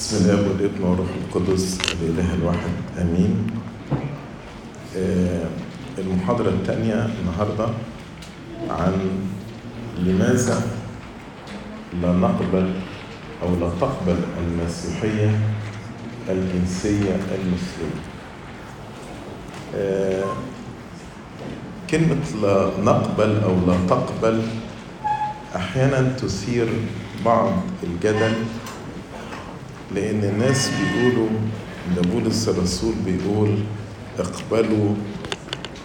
بسم الله والابن والروح القدس الإله الواحد آمين. المحاضرة الثانية النهاردة عن لماذا لا نقبل أو لا تقبل المسيحية الجنسية المسلمة. كلمة لا نقبل أو لا تقبل أحيانا تثير بعض الجدل، لأن الناس بيقولوا ده بولس الرسول بيقول اقبلوا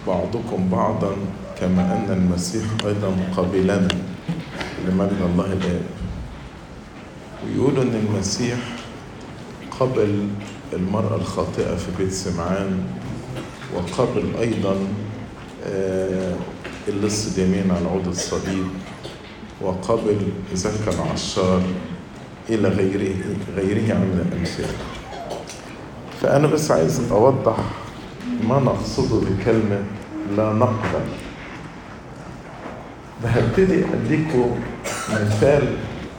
بعضكم بعضا كما أن المسيح أيضا قبلنا لمجد الله الآب، ويقولوا أن المسيح قبل المرأة الخاطئة في بيت سمعان، وقبل أيضا اللي الصديمين على عود الصليب، وقبل زكى العشار إلى غيره عن الأمثال. فأنا بس عايز أوضح ما نقصده بكلمة لا نقبل. هبتدي أديكم مثال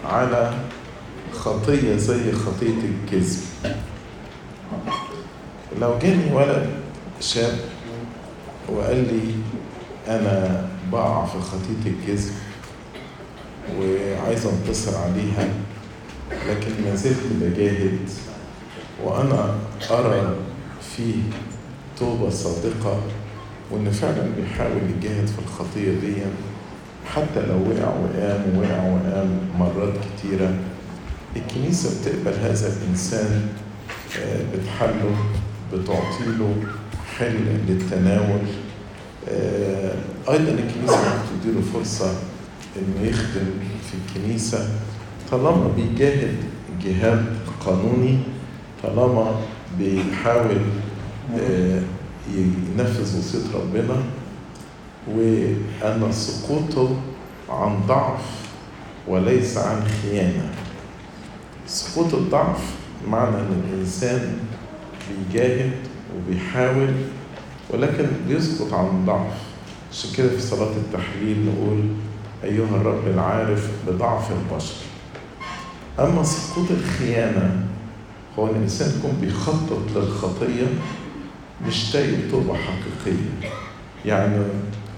على خطية زي خطية الكذب. لو جاني ولد شاب وقال لي أنا بقع في خطية الكذب وعايز أنتصر عليها، لكن ما زلت بجاهد وأنا أرى فيه توبة صادقة وإن فعلا بيحاول يجاهد في الخطية دي، حتى لو وقع وقام مرات كتيرة، الكنيسة بتقبل هذا الإنسان، بتحله، بتعطيله حل للتناول. أيضا الكنيسة بتديله فرصة إنه يخدم في الكنيسة طالما بيجاهد جهاد قانوني، طالما بيحاول ينفذ وصية ربنا. وأن سقوطه عن ضعف وليس عن خيانة. سقوط الضعف معنى أن الإنسان بيجاهد وبيحاول ولكن بيسقط عن ضعف. عشان كده في صلاة التحليل نقول أيها الرب العارف بضعف البشر. أما سقوط الخيانة هو أن الإنسان يكون بيخطط للخطية، مش تايب توبة حقيقية، يعني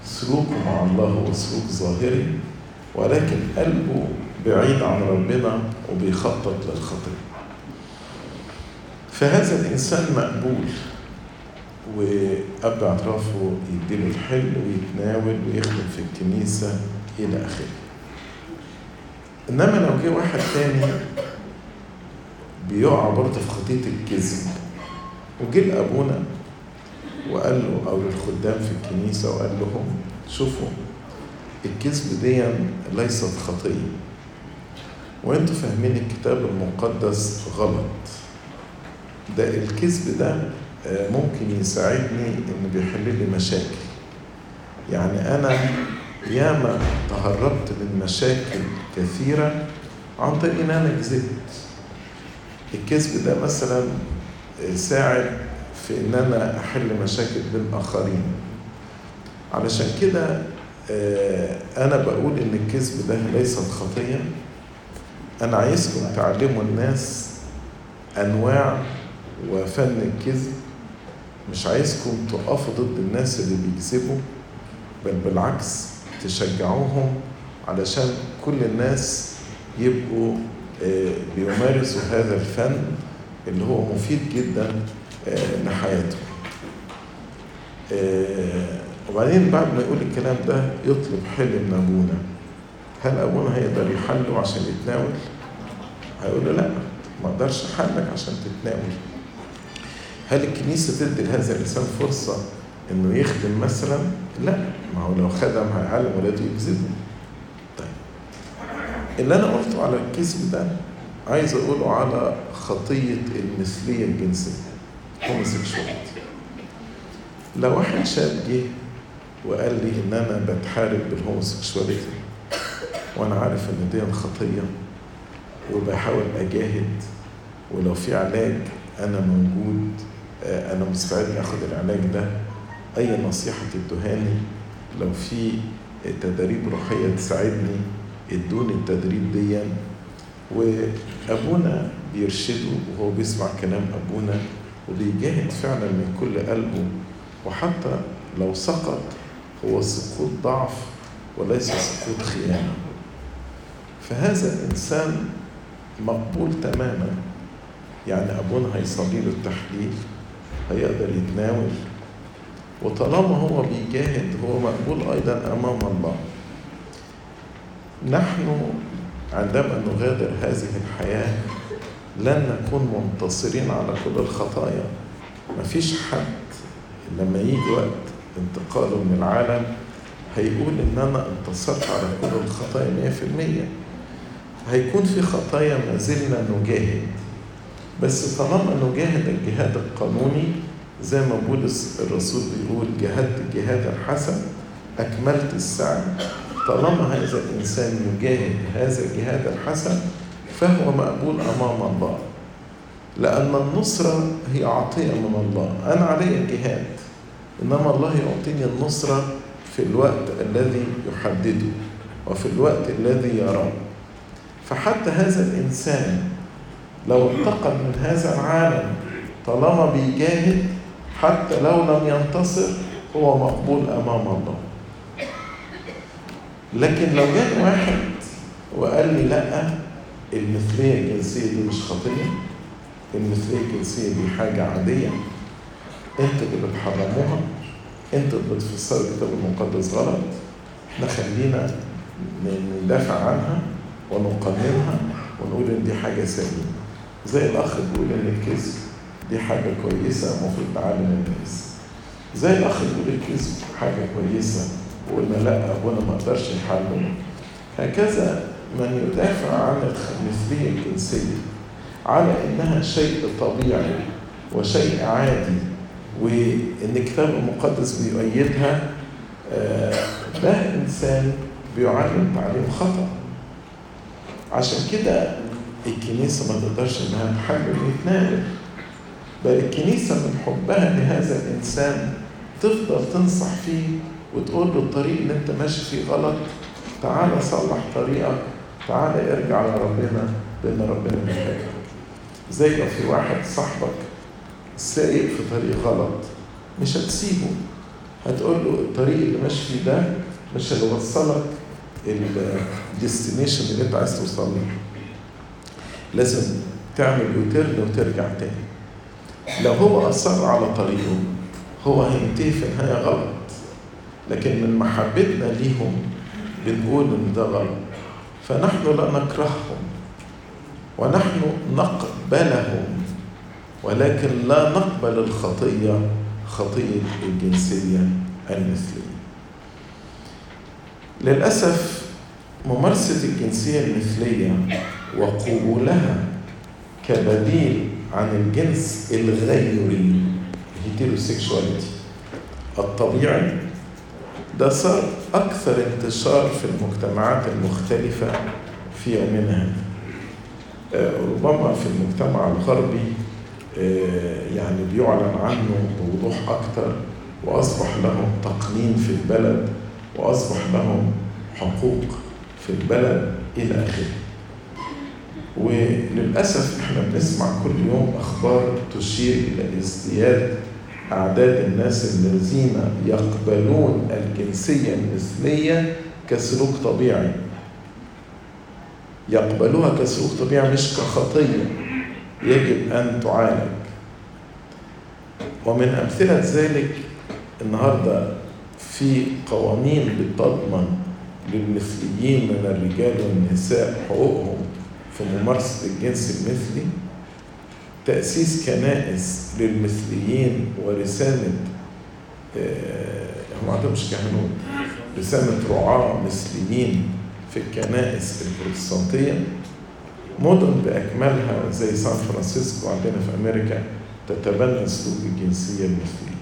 سلوكه مع الله هو سلوك ظاهري ولكن قلبه بعيد عن ربنا وبيخطط للخطية. فهذا الإنسان مقبول وقبل اعترافه يديله الحل ويتناول ويخدم في الكنيسة إلى آخره. إنما لو جه واحد تاني بيقع برضه في خطية الكذب، وجه لأبونا وقال له أو للخدام في الكنيسة وقال لهم شوفوا الكذب دي ليست خطية، وانتوا فاهمين الكتاب المقدس غلط، ده الكذب ده ممكن يساعدني إنه بيحل لي مشاكل، يعني أنا ياما تهربت من مشاكل كثيرة عن طريق إن أنا كذبت. الكذب ده مثلا ساعد في إن أنا أحل مشاكل بين آخرين. علشان كده أنا بقول إن الكذب ده ليست خطية. أنا عايزكم تعلموا الناس أنواع وفن الكذب، مش عايزكم تقفوا ضد الناس اللي بيكذبوا، بل بالعكس تشجعوهم علشان كل الناس يبقوا بيمارسوا هذا الفن اللي هو مفيد جدا لحياتهم. وبعدين بعد ما يقول الكلام ده يطلب حل من أبونا. هل أبونا هيقدر يحله عشان يتناول؟ هيقول له لا، ما أقدرش أحلك عشان تتناول. هل الكنيسة تدي لهذا الإنسان فرصة إنه يخدم مثلا؟ لا، ما هو لو خدم هيعلم ولاده يكذبوا. طيب اللي أنا قلته على الكذب ده عايز أقوله على خطية المثلية الجنسية homosexuality. لو واحد شاب جه وقال لي إن أنا بتحارب بالهوموسيكشواليتي وأنا عارف إن دي خطية وبحاول أجاهد، ولو في علاج أنا موجود، أنا مستعد أخذ العلاج ده، أي نصيحة تدوهاني، لو في تدريب روحية تساعدني ادوني التدريب دي. وأبونا بيرشده وهو بيسمع كلام أبونا وبيجاهد فعلا من كل قلبه، وحتى لو سقط هو سقوط ضعف وليس سقوط خيانة. فهذا الإنسان مقبول تماما، يعني أبونا هيصلي له التحليل، هيقدر يتناول، وطالما هو بيجاهد هو مقبول أيضا أمام الله. نحن عندما نغادر هذه الحياة لن نكون منتصرين على كل الخطايا. مفيش حد لما يجي وقت انتقاله من العالم هيقول إن أنا انتصرت على كل الخطايا 100%. هيكون في خطايا ما زلنا نجاهد، بس طالما نجاهد الجهاد القانوني زي ما بولس الرسول بيقول جهدت الجهاد الحسن أكملت السعي، طالما هذا الإنسان يجاهد هذا الجهاد الحسن فهو مقبول أمام الله، لأن النصرة هي عطية من الله. أنا علي جهاد، إنما الله يعطيني النصرة في الوقت الذي يحدده وفي الوقت الذي يراه. فحتى هذا الإنسان لو انتقل من هذا العالم طالما بيجاهد حتى لو لم ينتصر هو مقبول أمام الله. لكن لو جاء واحد وقال لي لأ المثلية الجنسية دي مش خطية، المثلية الجنسية دي حاجة عادية، انت اللي بتحرموها، انت اللي بتفسر الكتاب المقدس غلط، احنا خلينا ندافع عنها ونقننها ونقول ان دي حاجة سليمة. زي الأخ بيقول ان الكذب دي حاجة كويسة المفروض نعلم الناس، زي الأخ بيقول الكذب حاجة كويسة وقلنا لأ أبونا ما قدرش يحلمه. هكذا من يدافع عن المثلية الجنسية على إنها شيء طبيعي وشيء عادي وإن الكتاب المقدس بيؤيدها، ده إنسان بيعلم تعليم خطأ. عشان كده الكنيسة ما تقدرش إنها تحمل وتناقل، بل الكنيسة من حبها لهذا الإنسان تفضل تنصح فيه وتقول له الطريق اللي أنت ماشي فيه غلط، تعالى صلح طريقك، تعالى ارجع لربنا لأن ربنا محتاجك. زي لو في واحد صاحبك سايق في طريق غلط مش هتسيبه، هتقول له الطريق اللي ماشي فيه ده مش هيوصلك الديستنيشن اللي انت عايز توصل له، لازم تعمل يوتيرن وترجع تاني. لو هو أصر على طريقه هو هينتهي في النهاية غلط، لكن من محبتنا ليهم بنقول إن ده غلط، فنحن لا نكرههم ونحن نقبلهم، ولكن لا نقبل الخطية، خطية الجنسية المثلية. للأسف ممارسة الجنسية المثلية وقبولها كبديل عن الجنس الغيري الهيتيروسيكشواليتي الطبيعي ده صار أكثر انتشار في المجتمعات المختلفة في يومنا هذا. ربما في المجتمع الغربي يعني بيعلن عنه بوضوح أكثر، وأصبح لهم تقنين في البلد، وأصبح لهم حقوق في البلد إلى آخره. وللأسف إحنا بنسمع كل يوم أخبار تشير إلى ازدياد أعداد الناس الذين يقبلون الجنسية المثلية كسلوك طبيعي، يقبلوها كسلوك طبيعي مش كخطية يجب أن تعالج. ومن أمثلة ذلك النهاردة في قوانين بتضمن للمثليين من الرجال والنساء حقوقهم في ممارسة الجنس المثلي، تأسيس كنائس للمثليين ورسامة هم عندهمش كهنوت، رسامة رعاة مثليين في الكنائس البروتستانتية. مدن بأكملها زي سان فرانسيسكو عندنا في أمريكا تتبنى سلوك الجنسية المثلية.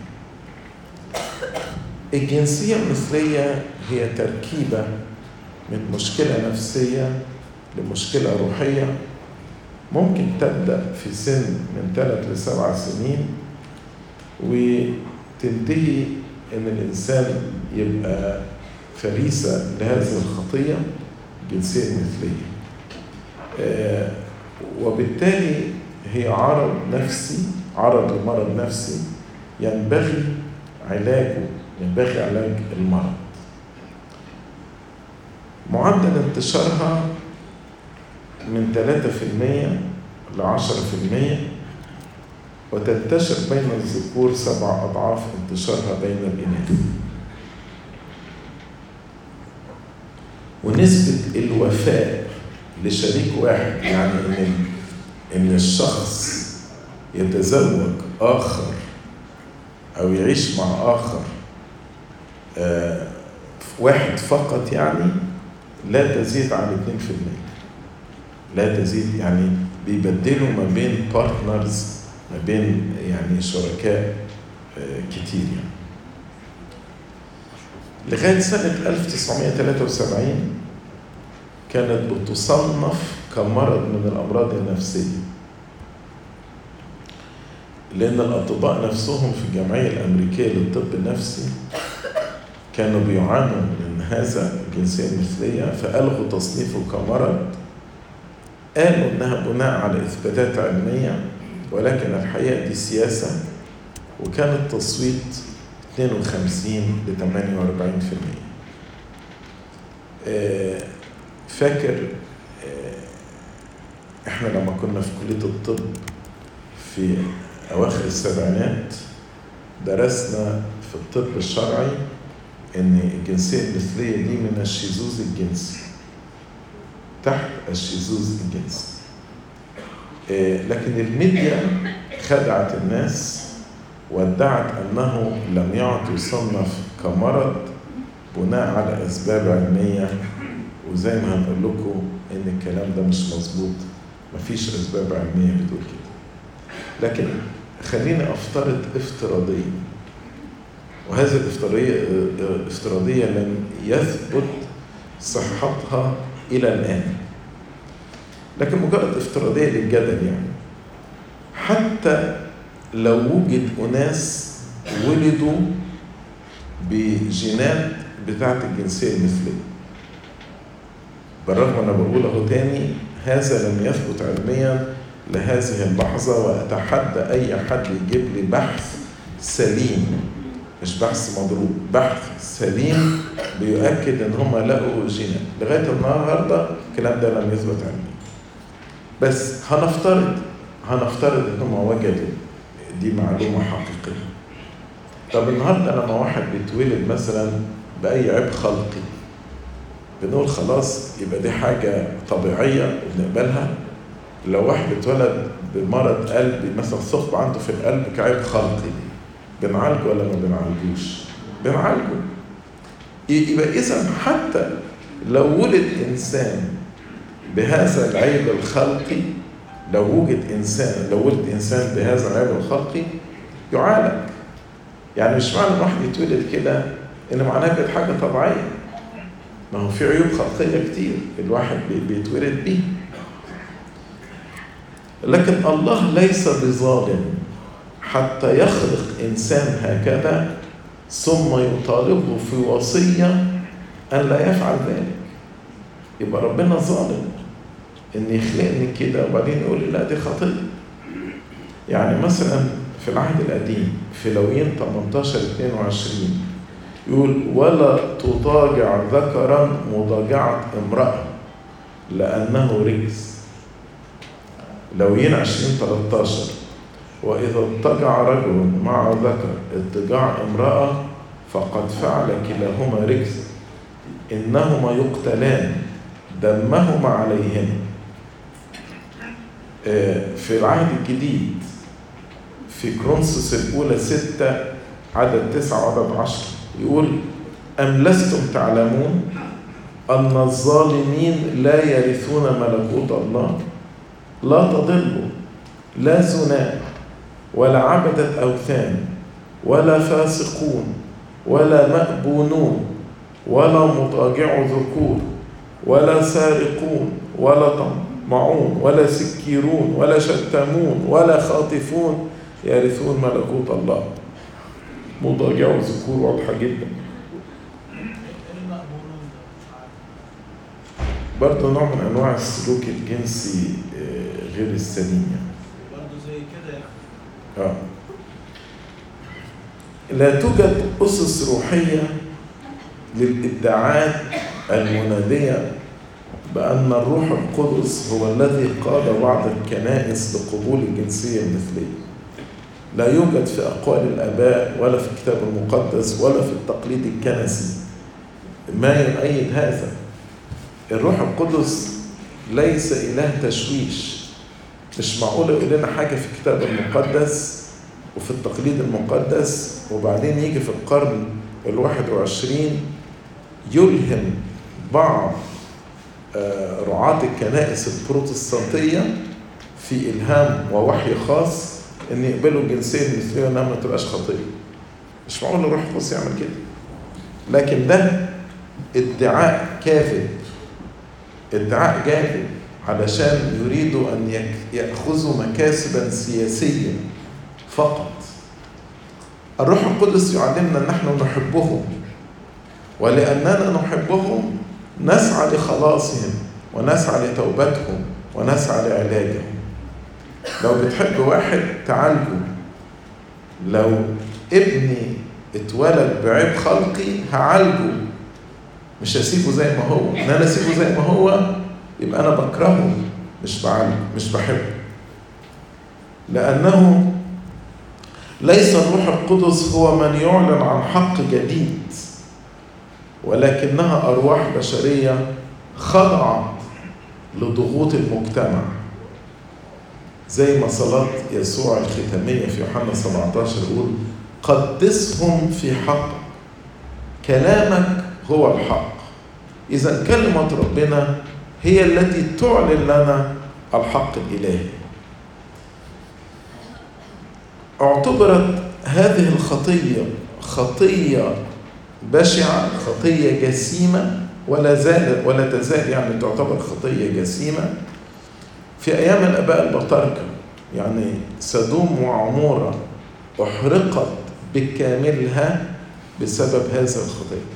الجنسية المثلية هي تركيبة من مشكلة نفسية لمشكلة روحية، ممكن تبدأ في سن من 3 ل7 سنين وتنتهي إن الإنسان يبقى فريسة لهذه الخطية الجنسية المثلية. وبالتالي هي عرض نفسي، عرض لمرض نفسي ينبغي علاجه، ينبغي علاج المرض. معدل انتشارها من 3% ل 10%، وتنتشر بين الذكور 7 أضعاف انتشارها بين الإناث. ونسبة الوفاء لشريك واحد، يعني إن الشخص يتزوج آخر أو يعيش مع آخر واحد فقط، يعني لا تزيد عن 2%، لا تزيد، يعني بيبدلوا ما بين بارتنرز، ما بين يعني شركاء كتير. يعني لغاية سنة 1973 كانت بتصنف كمرض من الأمراض النفسية، لأن الأطباء نفسهم في الجمعية الأمريكية للطب النفسي كانوا بيعانوا من هذا الجنسية المثلية، فألغوا تصنيفه كمرض. قالوا إنها بناء على إثباتات علمية، ولكن الحقيقة دي سياسة. وكان التصويت 52% ل 48%. فاكر إحنا لما كنا في كلية الطب في أواخر السبعينات درسنا في الطب الشرعي إن الجنسية المثلية دي من الشذوذ الجنسي، تحت الشذوذ الجنسي. لكن الميديا خدعت الناس وادعت أنه لم يعد يصنف كمرض بناء على أسباب علمية، وزي ما هنقول لكم إن الكلام ده مش مظبوط، مفيش أسباب علمية بتقول كده. لكن خليني أفترض افتراضية، وهذه الافتراضية لم يثبت صحتها إلى الآن، لكن مجرد افتراضية للجدل. يعني حتى لو وجد أناس ولدوا بجينات بتاعة الجنسية المثلية، بالرغم أنا بقوله تاني، هذا لم يثبت علميا لهذه اللحظة. وأتحدى أي حد يجيب لي بحث سليم، مش بحث مضروب، بحث سليم بيؤكد ان هم لقوا جينات. لغاية النهاردة الكلام ده لم يثبت علميا. بس هنفترض ان هم وجدوا دي معلومة حقيقية. طب النهاردة لما واحد بيتولد مثلا بأي عيب خلقي، بنقول خلاص يبقى دي حاجة طبيعية وبنقبلها. لو واحد اتولد بمرض قلبي مثلا، ثقب عنده في القلب كعيب خلقي، بنعالجه ولا ما بنعالجوش؟ بنعالجه. يبقى إذا حتى لو ولد إنسان بهذا العيب الخلقي، لو ولد إنسان بهذا العيب الخلقي يعالج. يعني مش معنى واحد يتولد كده إن معناه كانت حاجة طبيعية، ما هو في عيوب خلقية كتير الواحد بيتولد بيه. لكن الله ليس بظالم حتى يخلق إنسان هكذا ثم يطالبه في وصية أن لا يفعل ذلك. يبقى ربنا ظالم إن يخلقني كده وبعدين يقول لي لا دي خطيئة. يعني مثلا في العهد القديم في لويين 18-22 يقول ولا تضاجع ذكرا مضاجعة امرأة لأنه رجس. لويين 20-13 وإذا اضطجع رجل مع ذكر اضطجاع امرأة فقد فعل كلاهما رجسا، إنهما يقتلان، دمهما عليهما. في العهد الجديد في كرونسوس الأولى 6:9-10 يقول أم لستم تعلمون أن الظالمين لا يرثون ملكوت الله؟ لا تضلوا، لا زناء، ولا عبدة أوثان، ولا فاسقون، ولا مأبونون، ولا مضاجع ذكور، ولا سارقون، ولا طمعون، ولا سكيرون، ولا شتمون، ولا خاطفون يرثون ملكوت الله. مضاجع ذكور واضحة جدا، برضه نوع من أنواع السلوك الجنسي غير السليم يعني. برضه زي كده يعني. لا توجد أسس روحية للإدعاءات المنادية بأن الروح القدس هو الذي قاد بعض الكنائس لقبول الجنسية المثلية. لا يوجد في أقوال الآباء ولا في الكتاب المقدس ولا في التقليد الكنسي ما يؤيد هذا. الروح القدس ليس إله تشويش. مش معقول يقول لنا حاجة في الكتاب المقدس وفي التقليد المقدس وبعدين يجي في القرن 21 يلهم بعض رعاة الكنائس البروتستانتية في إلهام ووحي خاص ان يقبلوا الجنسية المثلية وانها ما تبقاش خطية. مش معقول الروح القدس يعمل كده. لكن ده ادعاء كاذب، ادعاء جاهل، علشان يريدوا ان يأخذوا مكاسبا سياسيا فقط. الروح القدس يعلمنا ان نحن نحبهم، ولأننا نحبهم نسعى لخلاصهم ونسعى لتوبتهم ونسعى لعلاجهم. لو بتحب واحد تعالجه. لو ابني اتولد بعيب خلقي هعالجه، مش هسيبه زي ما هو. ان انا اسيبه زي ما هو يبقى انا بكرهه، مش بعالجه، مش بحبه. لانه ليس الروح القدس هو من يعلن عن حق جديد، ولكنها ارواح بشرية خضعت لضغوط المجتمع. زي ما صلاة يسوع الختامية في يوحنا 17 يقول: قدسهم في حقك، كلامك هو الحق. إذا كلمة ربنا هي التي تعلن لنا الحق الإلهي. اعتبرت هذه الخطية خطية بشعة، خطية جسيمة، ولا تزال يعني تعتبر خطية جسيمة في أيام الآباء البطاركة. يعني سدوم وعمورة أحرقت بكاملها بسبب هذا الخطيئة.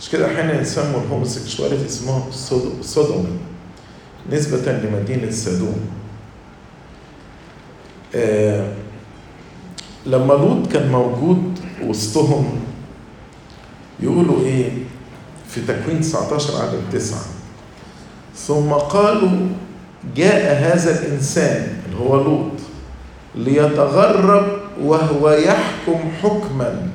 مش كده أحيانا يسموا الهوموسيكشواليتي اسمها سودومي نسبة لمدينة سدوم. لما لوط كان موجود وسطهم يقولوا إيه في تكوين 19:9: ثم قالوا جاء هذا الإنسان اللي هو لوط ليتغرب وهو يحكم حكما،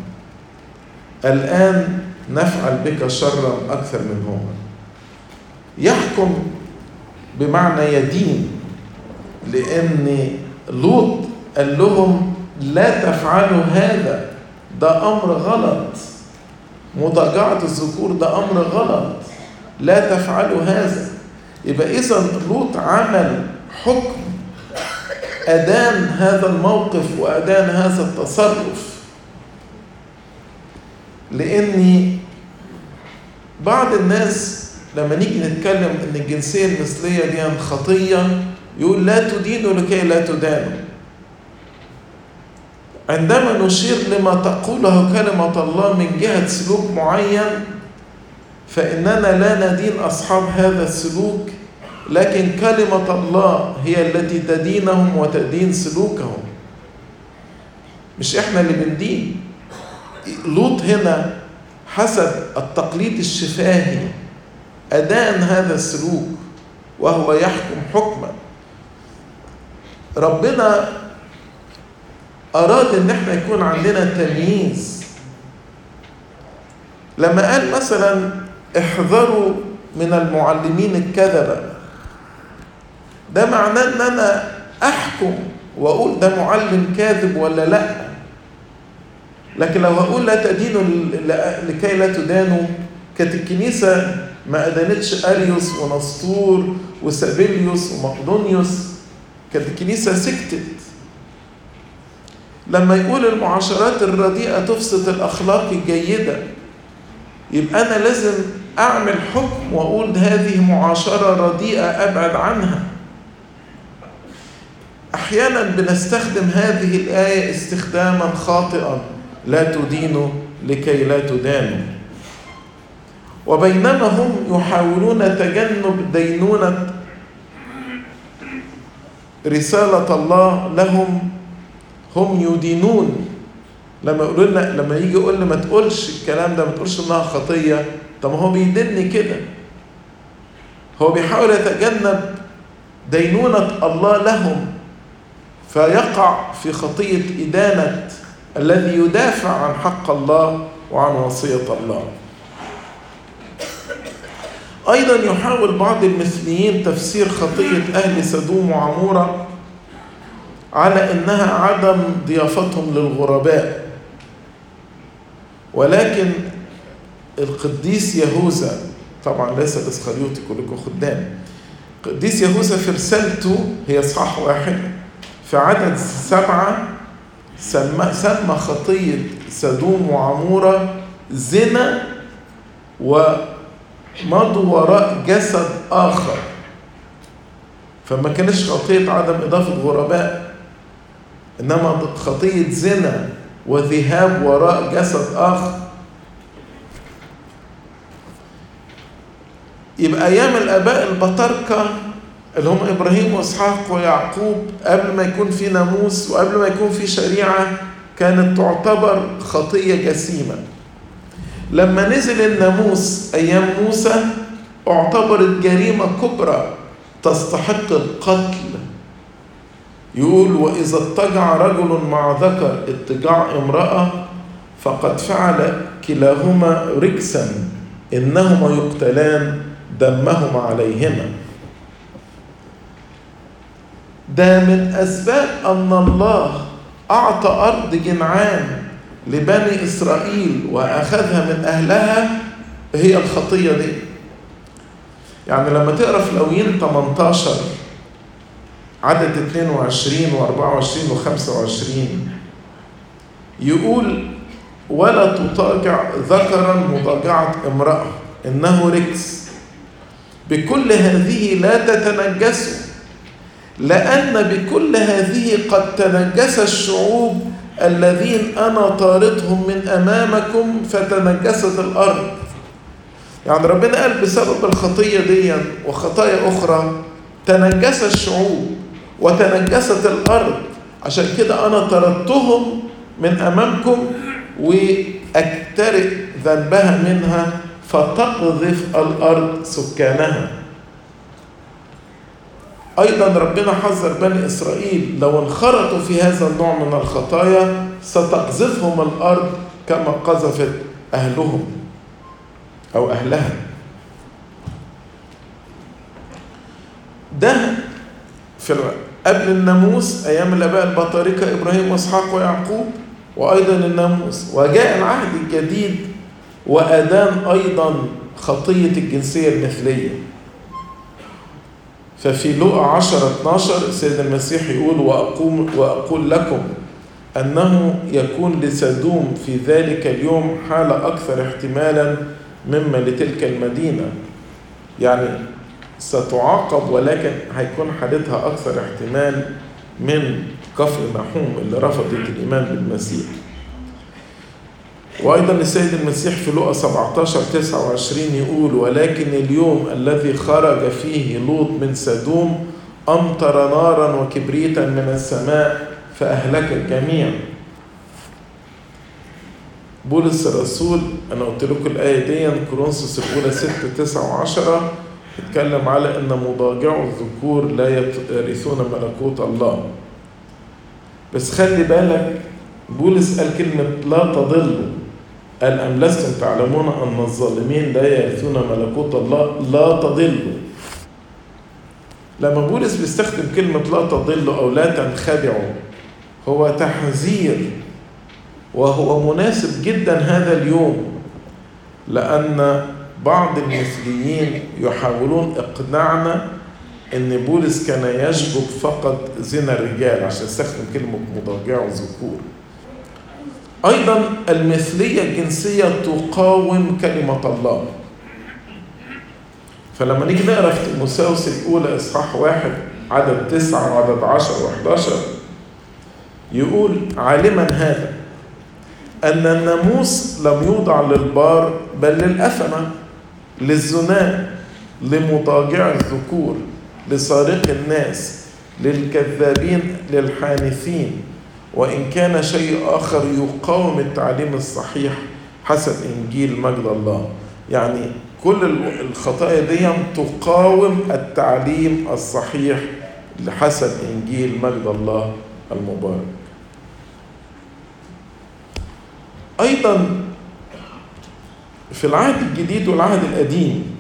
الآن نفعل بك شرا أكثر منهما. يحكم بمعنى يدين، لأن لوط قال لهم لا تفعلوا هذا، ده أمر غلط. مضاجعة الذكور ده أمر غلط، لا تفعلوا هذا. يبقى إذن لوط عمل حكم أدان هذا الموقف وأدان هذا التصرف. لأن بعض الناس لما نيجي نتكلم أن الجنسية المثلية دي خطية يقول لا تدينوا لكي لا تدانوا. عندما نشير لما تقوله كلمة الله من جهة سلوك معين فإننا لا ندين أصحاب هذا السلوك، لكن كلمة الله هي التي تدينهم وتدين سلوكهم، مش إحنا اللي بندين. لوط هنا حسب التقليد الشفاهي أدان هذا السلوك وهو يحكم حكما. ربنا أراد إن إحنا يكون عندنا تمييز لما قال مثلا احذروا من المعلمين الكذبة. ده معناه ان انا احكم واقول ده معلم كاذب ولا لا. لكن لو هقول لا تدينوا لكي لا تدانوا، كانت الكنيسة ما ادانتش اريوس ونسطور وسابيليوس ومقدونيوس، كانت الكنيسة سكتت. لما يقول المعاشرات الرديئة تفسد الاخلاق الجيدة، يبقى أنا لازم أعمل حكم وأقول هذه معاشرة رديئة أبعد عنها. أحيانا بنستخدم هذه الآية استخداما خاطئا، لا تدينوا لكي لا تدانوا. وبينما هم يحاولون تجنب دينونة رسالة الله لهم هم يدينون. لما يقولوا لنا، لما يجي يقول لي ما تقولش الكلام ده، ما تقولش انها خطية، طب ما هو بيدينني كده، هو بيحاول يتجنب دينونة الله لهم فيقع في خطية إدانة الذي يدافع عن حق الله وعن وصية الله. أيضا يحاول بعض المثنيين تفسير خطية أهل سدوم وعمورة على أنها عدم ضيافتهم للغرباء، ولكن القديس يهوذا، طبعا ليس الإسخريوطي كلكم خدام، القديس يهوذا في رسالته هي إصحاح 1 في عدد 7 سمى خطية سدوم وعمورة زنا ومضوا وراء جسد آخر، فما كانش خطية عدم إضافة غرباء، إنما خطية زنا وذهاب وراء جسد آخر. يبقى أيام الآباء البطاركة اللي هم إبراهيم وإسحاق ويعقوب قبل ما يكون في ناموس وقبل ما يكون في شريعة كانت تعتبر خطية جسيمة. لما نزل الناموس أيام موسى اعتبرت جريمة كبرى تستحق القتل. يقول وإذا اضطجع رجل مع ذكر اضطجاع امرأة فقد فعل كلاهما رجسا إنهما يقتلان دمهما عليهما. ده من أسباب أن الله أعطى أرض جنعان لبني إسرائيل وأخذها من أهلها هي الخطية دي. يعني لما تقرأ في لاويين 18 عدد 22 و24 و25 يقول ولا تطاجع ذكرا مضاجعة امرأة إنه رجس. بكل هذه لا تتنجسوا لأن بكل هذه قد تنجس الشعوب الذين أنا طاردهم من أمامكم فتنجست الأرض. يعني ربنا قال بسبب الخطية دي وخطايا أخرى تنجس الشعوب وتنجست الأرض، عشان كده أنا طردتهم من أمامكم وأكترئ ذنبها منها فتقذف الأرض سكانها. أيضا ربنا حذر بني إسرائيل لو انخرطوا في هذا النوع من الخطايا ستقذفهم الأرض كما قذفت أهلهم أو أهلها. ده في قبل الناموس أيام الآباء البطاركة إبراهيم وإسحاق ويعقوب، وأيضا الناموس. وجاء العهد الجديد وأدان أيضا خطية الجنسية المثلية. ففي لوقا 10:12 سيد المسيح يقول وأقول لكم أنه يكون لسدوم في ذلك اليوم حالة أكثر احتمالا مما لتلك المدينة. يعني ستعاقب ولكن هيكون حالتها أكثر احتمال من كفر نحوم اللي رفضت الإيمان بالمسيح. وأيضا السيد المسيح في لوقا 17:29 يقول ولكن اليوم الذي خرج فيه لوط من سدوم أمطر نارا وكبريتا من السماء فأهلك الجميع. بولس الرسول، أنا قلت لكم الآية دي، كورنثوس الأولى 6:9-10 اتكلم على أن مضاجعو الذكور لا يرثون ملكوت الله. بس خلي بالك بولس قال كلمة لا تضلوا، قال أم لستم تعلمون أن الظالمين لا يرثون ملكوت الله، لا تضلوا. لما بولس بيستخدم كلمة لا تضلوا أو لا تنخدعوا هو تحذير، وهو مناسب جدا هذا اليوم، لأن بعض المثليين يحاولون إقناعنا أن بولس كان يشجب فقط زنا الرجال عشان يستخدم كلمة مضاجعوا الذكور. أيضا المثلية الجنسية تقاوم كلمة الله. فلما نيجي نقرأ في تيموثاوس الأولى إصحاح 1 عدد 9 وعدد 10 و11 يقول عالما هذا أن الناموس لم يوضع للبار بل للأثمة، للزنا، لمضاجع الذكور، لسارق الناس، للكذابين للحانثين، وإن كان شيء آخر يقاوم التعليم الصحيح حسب إنجيل مجد الله. يعني كل الخطايا دي تقاوم التعليم الصحيح حسب إنجيل مجد الله المبارك. أيضا في العهد الجديد والعهد القديم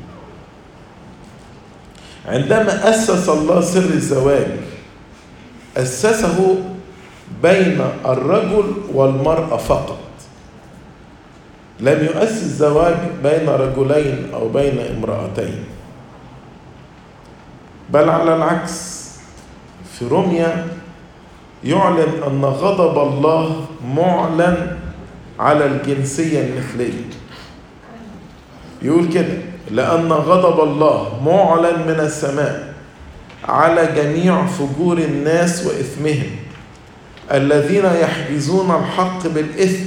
عندما أسس الله سر الزواج أسسه بين الرجل والمرأة فقط، لم يؤسس الزواج بين رجلين أو بين امرأتين، بل على العكس في روميا يعلن أن غضب الله معلن على الجنسية المثلية. يقول كده: لأن غضب الله معلن من السماء على جميع فجور الناس وإثمهم الذين يحجزون الحق بالإثم،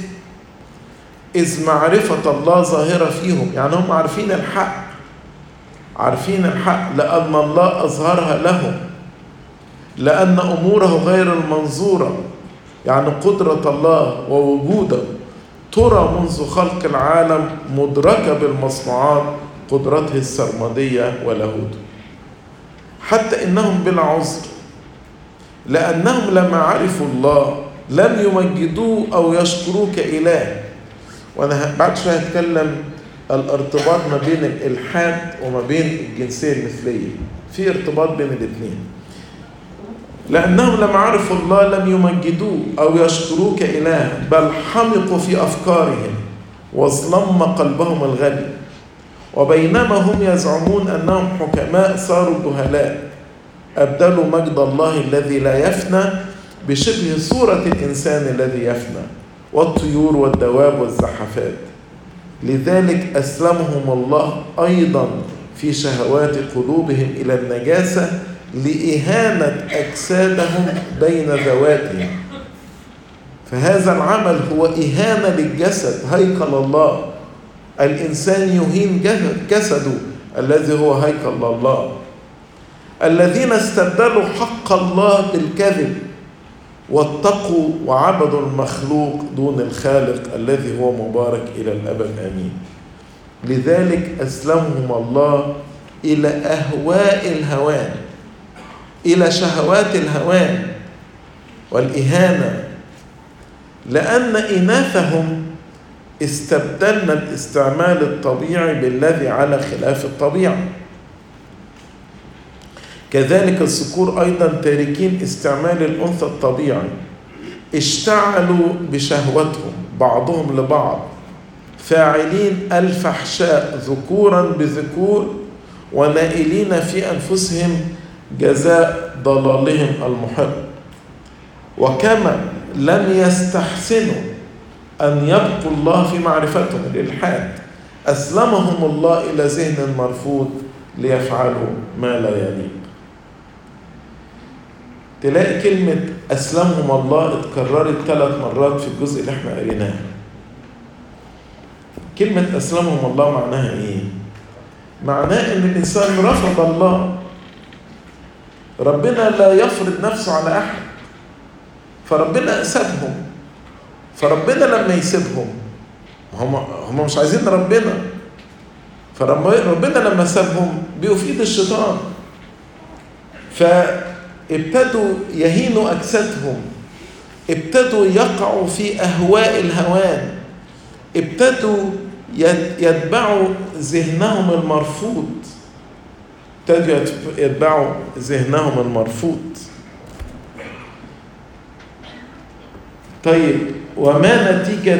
إذ معرفة الله ظاهرة فيهم. يعني هم عارفين الحق، عارفين الحق لأن الله أظهرها لهم، لأن أموره غير المنظورة، يعني قدرة الله ووجوده ترى منذ خلق العالم مدركة بالمصنوعات قدرته السرمدية ولاهوته. حتى إنهم بلا عذر، لأنهم لما عرفوا الله لم يمجدوه أو يشكروه كإله. وأنا بعد شوية هتكلم الارتباط ما بين الإلحاد وما بين الجنسية المثلية، في ارتباط بين الاثنين. لأنهم لما عرفوا الله لم يمجدوه أو يشكروه كإله، بل حمقوا في أفكارهم واظلم قلبهم الغبي، وبينما هم يزعمون أنهم حكماء صاروا جهلاء، أبدلوا مجد الله الذي لا يفنى بشبه صورة الإنسان الذي يفنى، والطيور والدواب والزحفات. لذلك أسلمهم الله أيضا في شهوات قلوبهم إلى النجاسة لإهانة أجسادهم بين ذواتهم. فهذا العمل هو إهانة للجسد، هيكل الله. الإنسان يهين جسده الذي هو هيكل الله. الذين استبدلوا حق الله بالكذب واتقوا وعبدوا المخلوق دون الخالق الذي هو مبارك إلى الأبد آمين. لذلك أسلمهم الله إلى أهواء الهوان، إلى شهوات الهوان والإهانة، لأن إناثهم استبدلنا الاستعمال الطبيعي بالذي على خلاف الطبيعة. كذلك الذكور أيضا تاركين استعمال الأنثى الطبيعي، اشتعلوا بشهوتهم بعضهم لبعض، فاعلين الفحشاء ذكورا بذكور، ونائلين في أنفسهم جزاء ضلالهم المحق. وكما لم يستحسنوا أن يبقوا الله في معرفتهم الإلحاد، أسلمهم الله إلى ذهن مرفوض ليفعلوا ما لا يليق. تلاقي كلمة أسلمهم الله اتكررت 3 مرات في الجزء اللي احنا قريناه. كلمة أسلمهم الله معناها ايه؟ معناه ان الإنسان رفض الله. ربنا لا يفرض نفسه على أحد، فربنا سابهم. فربنا لما يسيبهم هم مش عايزين ربنا، فربنا لما سابهم بيفيد الشيطان، فابتدوا يهينوا أجسادهم، ابتدوا يقعوا في أهواء الهوان، ابتدوا يتبعوا ذهنهم المرفوض، طيب وما نتيجة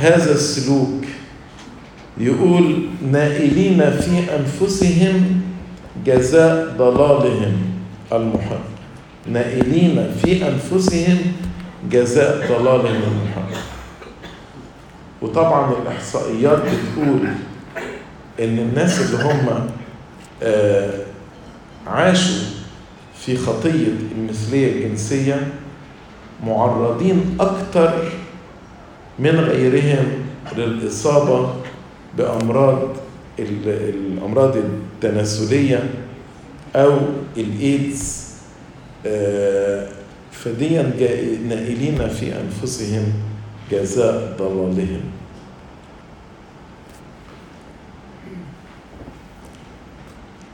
هذا السلوك؟ يقول نائلين في أنفسهم جزاء ضلالهم المحق. نائلين في أنفسهم جزاء ضلالهم المحق. وطبعا الإحصائيات بتقول إن الناس اللي هم عاشوا في خطية المثلية الجنسية معرضين أكتر من غيرهم للإصابة بأمراض التناسلية أو الإيدز فديا نائلين في أنفسهم جزاء ضلالهم.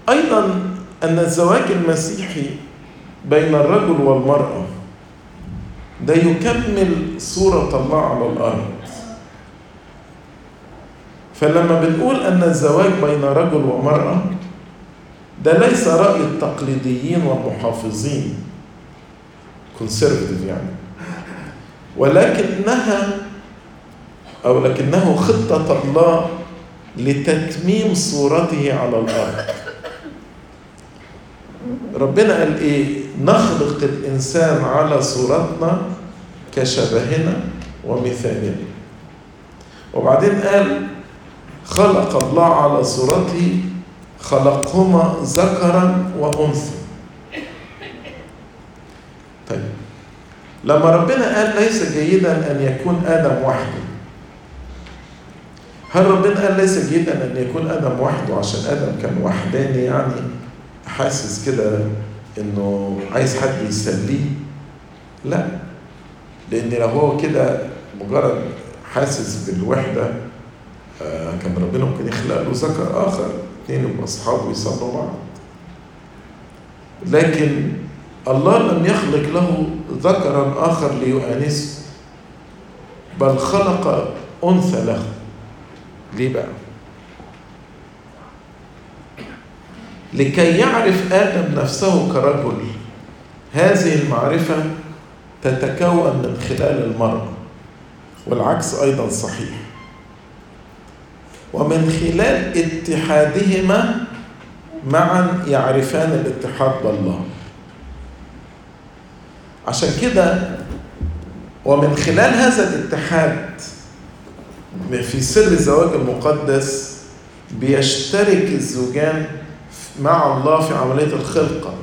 أيضا أن الزواج المسيحي بين الرجل والمرأة ده يكمل صورة الله على الأرض. فلما بنقول أن الزواج بين رجل ومرأة ده ليس رأي التقليديين والمحافظين conservative يعني، ولكنه خطة الله لتتميم صورته على الأرض. ربنا قال إيه؟ نخلق الإنسان على صورتنا كشبهنا ومثالنا. وبعدين قال خلق الله على صورته، خلقهما ذكرا وأنثى. طيب لما ربنا قال ليس جيدا أن يكون آدم وحده، هل ربنا قال ليس جيدا أن يكون آدم وحده عشان آدم كان وحداني يعني حاسس كده إنه عايز حد يسليه؟ لا، لأن لو هو كده مجرد حاسس بالوحدة كان ربنا ممكن يخلق له ذكر آخر، اتنين من أصحابه يصلوا بعض. لكن الله لم يخلق له ذكرا آخر ليؤانسه، بل خلق أنثى له. ليه بقى؟ لكي يعرف آدم نفسه كرجل. هذه المعرفة تتكون من خلال المرأة، والعكس أيضا صحيح. ومن خلال اتحادهما معا يعرفان الاتحاد بالله. عشان كده ومن خلال هذا الاتحاد في سر الزواج المقدس بيشترك الزوجان مع الله في عملية الخلقة،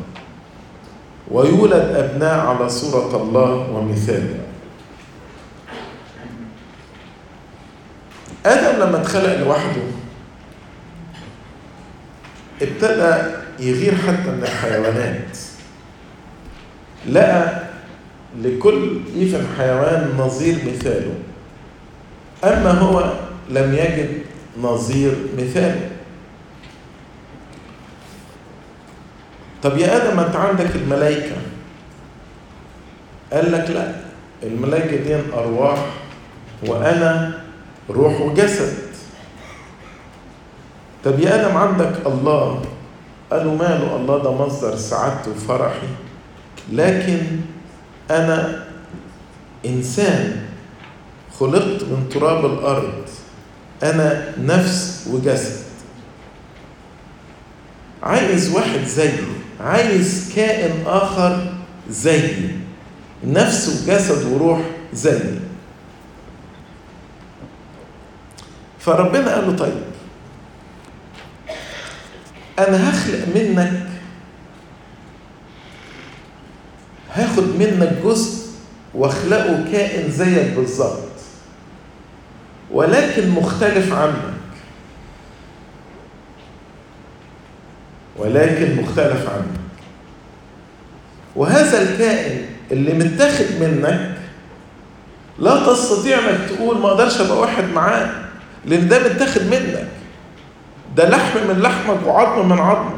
ويولد أبناء على صورة الله ومثاله. آدم لما اتخلق لوحده ابتدى يغير حتى من الحيوانات، لقى لكل يفهم حيوان نظير مثاله، أما هو لم يجد نظير مثاله. طب يا آدم أنت عندك الملائكة، قال لك لا، الملائكة دي أرواح وأنا روح وجسد. طب يا آدم عندك الله، قالوا ماله الله ده مصدر سعادتي وفرحي، لكن أنا إنسان خلقت من تراب الأرض، أنا نفس وجسد، عايز واحد زيي، عايز كائن آخر زيي، نفس وجسد وروح زيي. فربنا قال له طيب أنا هخلق منك، هاخد منك جزء واخلقه كائن زيك بالظبط ولكن مختلف عنك. وهذا الكائن اللي متاخد منك لا تستطيع انك تقول ما اقدرش ابقى واحد معاه، لان ده متاخد منك، ده لحم من لحمك وعظم من عظمك،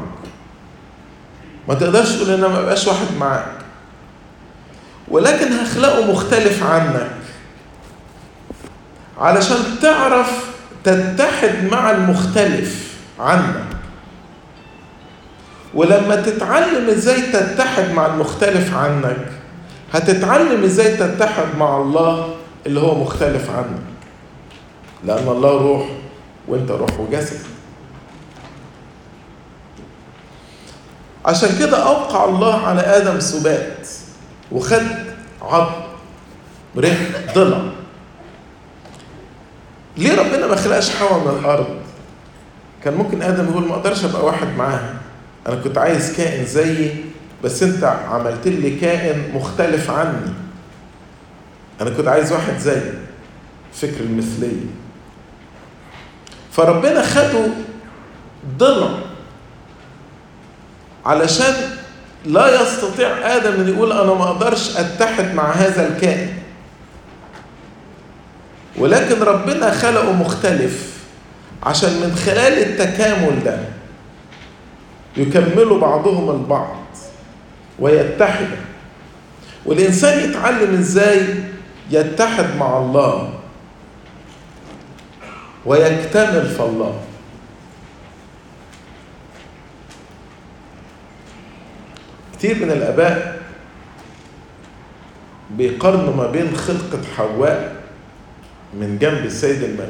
ما تقدرش تقول ان انا ما ابقاش واحد معاك، ولكن هخلقه مختلف عنك علشان تعرف تتحد مع المختلف عنك. ولما تتعلم ازاي تتحد مع المختلف عنك هتتعلم ازاي تتحد مع الله اللي هو مختلف عنك، لأن الله روح وانت روح وجسد. عشان كده أوقع الله على آدم سبات وخد عظم ريح ضلع. ليه ربنا ما خلقش حواء من الأرض؟ كان ممكن آدم يقول ما أقدرش أبقى واحد معاها، أنا كنت عايز كائن زيي بس أنت عملت لي كائن مختلف عني، أنا كنت عايز واحد زيي، فكر المثلية. فربنا خده ضلع علشان لا يستطيع آدم أن يقول أنا ما أقدرش أتحد مع هذا الكائن، ولكن ربنا خلقه مختلف عشان من خلال التكامل ده يكملوا بعضهم البعض ويتحدوا. والإنسان يتعلم إزاي يتحد مع الله ويكتمل في الله. كتير من الآباء بيقارنوا ما بين خلقة حواء من جنب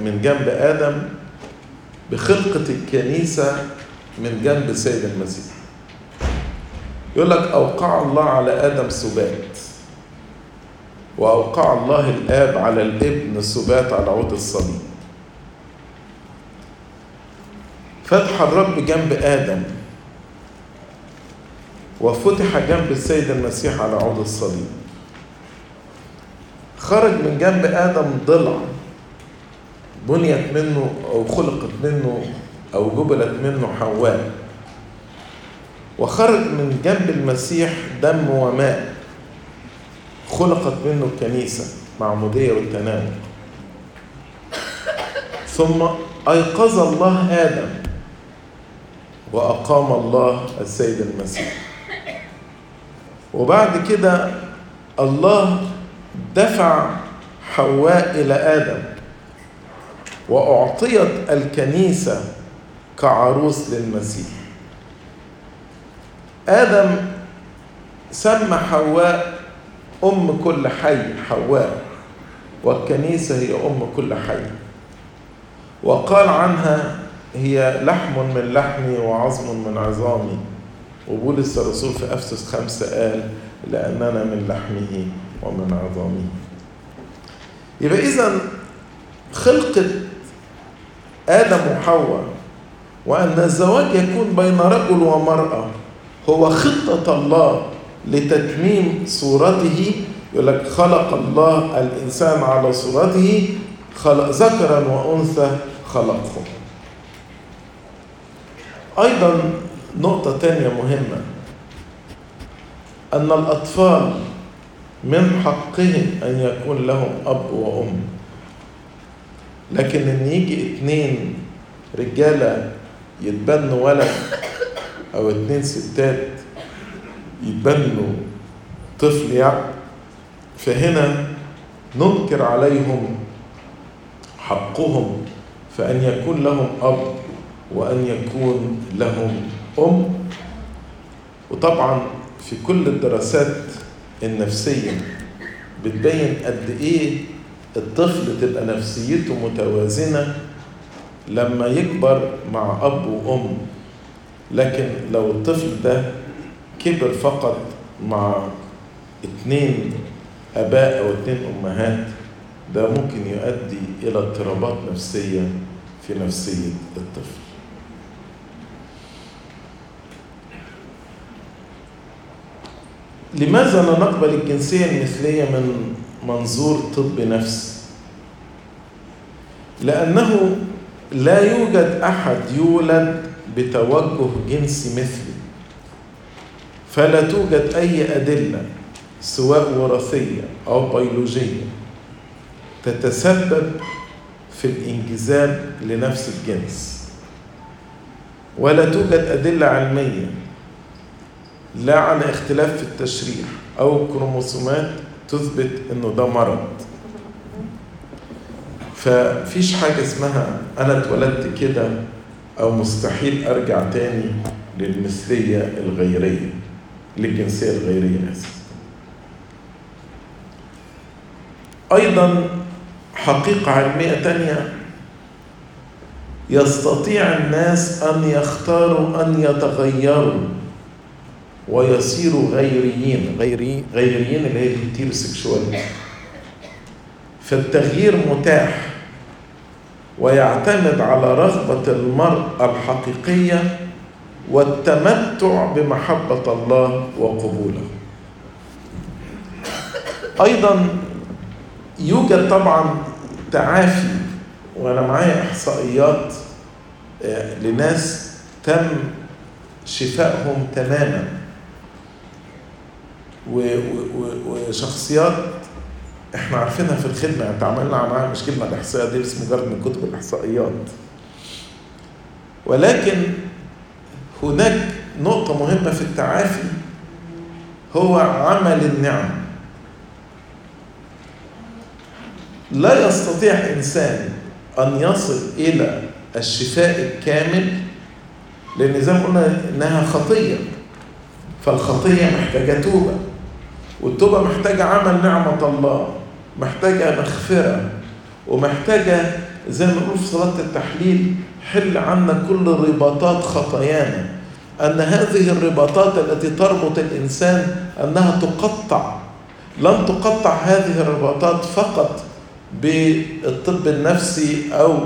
من جنب آدم بخلقة الكنيسة من جنب السيد المسيح. يقول لك أوقع الله على آدم سبات، وأوقع الله الآب على الابن سبات على عود الصليب. فتح الرب جنب آدم وفتح جنب السيد المسيح على عود الصليب. خرج من جنب آدم ضلع بنيت منه أو خلقت منه أو جبلت منه حواء، وخرج من جنب المسيح دم وماء خلقت منه الكنيسة معمودية والتناول. ثم أيقظ الله آدم وأقام الله السيد المسيح. وبعد كده الله دفع حواء إلى آدم وأعطيت الكنيسة كعروس للمسيح. آدم سمى حواء أم كل حي حواء، والكنيسة هي أم كل حي، وقال عنها هي لحم من لحمي وعظم من عظامي. وبولس الرسول في أفسس 5 قال لأننا من لحمه ومن عظامه. يبقى إذن خلقة آدم وحواء وأن الزواج يكون بين رجل ومرأة هو خطة الله لتتميم صورته. يقول لك خلق الله الإنسان على صورته، خلق ذكرا وأنثى خلقهم. أيضا نقطة تانية مهمة، أن الأطفال من حقهم أن يكون لهم أب وأم، لكن أن يجي 2 رجالة يتبنوا ولد أو 2 ستات يتبنوا طفل، يعني فهنا ننكر عليهم حقهم فأن يكون لهم أب وأن يكون لهم أم. وطبعا في كل الدراسات النفسية بتبين قد إيه الطفل تبقى نفسيته متوازنة لما يكبر مع أب وأم، لكن لو الطفل ده كبر فقط مع 2 أباء أو 2 أمهات ده ممكن يؤدي إلى اضطرابات نفسية في نفسية الطفل. لماذا لا نقبل الجنسية المثلية من منظور طب نفس؟ لأنه لا يوجد أحد يولد بتوجه جنسي مثلي، فلا توجد أي أدلة سواء وراثية أو بيولوجية تتسبب في الانجذاب لنفس الجنس، ولا توجد أدلة علمية لا على اختلاف في التشريح أو الكروموسومات تثبت إنه ده مرض. ففيش حاجة اسمها أنا اتولدت كده أو مستحيل أرجع تاني للمثلية الغيرية للجنسية الغيرية. أيضا حقيقة علمية تانية، يستطيع الناس أن يختاروا أن يتغيروا ويصيروا غيريين اللي هي الهيتيروسيكشواليتي. فالتغيير متاح ويعتمد على رغبة المرأة الحقيقية والتمتع بمحبة الله وقبوله. أيضا يوجد طبعا تعافي، وأنا معايا إحصائيات لناس تم شفائهم تماما وشخصيات احنا عارفينها في الخدمة، تعاملنا معها، مش كلمة الإحصائية دي بس مجرد من كتب الإحصائيات. ولكن هناك نقطة مهمة في التعافي، هو عمل النعم. لا يستطيع إنسان أن يصل إلى الشفاء الكامل، لأن زي ما قلنا إنها خطية، فالخطية محتاجة توبة، والتوبة محتاجة عمل نعمة الله، محتاجة مغفرة، ومحتاجة زي ما نقول في صلاة التحليل حل عنا كل رباطات خطايانا، أن هذه الرباطات التي تربط الإنسان أنها تقطع. لن تقطع هذه الرباطات فقط بالطب النفسي أو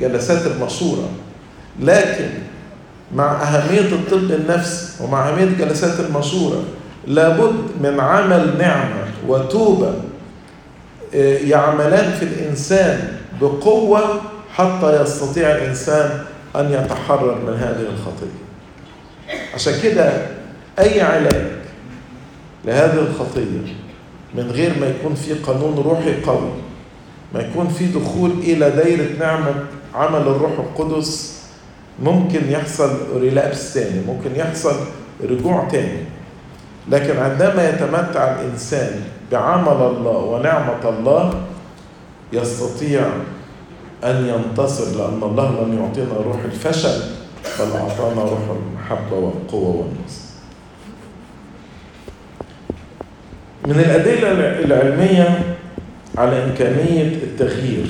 جلسات المشورة، لكن مع أهمية الطب النفسي ومع أهمية جلسات المشورة لابد من عمل نعمة وتوبة يعملان في الإنسان بقوة حتى يستطيع الإنسان أن يتحرر من هذه الخطية. عشان كده أي علاج لهذه الخطية من غير ما يكون في قانون روحي قوي، ما يكون في دخول إلى دايرة نعمة عمل الروح القدس، ممكن يحصل ريلابس تاني، ممكن يحصل رجوع تاني. لكن عندما يتمتع الإنسان بعمل الله ونعمة الله يستطيع أن ينتصر، لأن الله لم يعطينا روح الفشل بل أعطانا روح المحبة والقوة والنصر. من الأدلة العلمية على إمكانية التغيير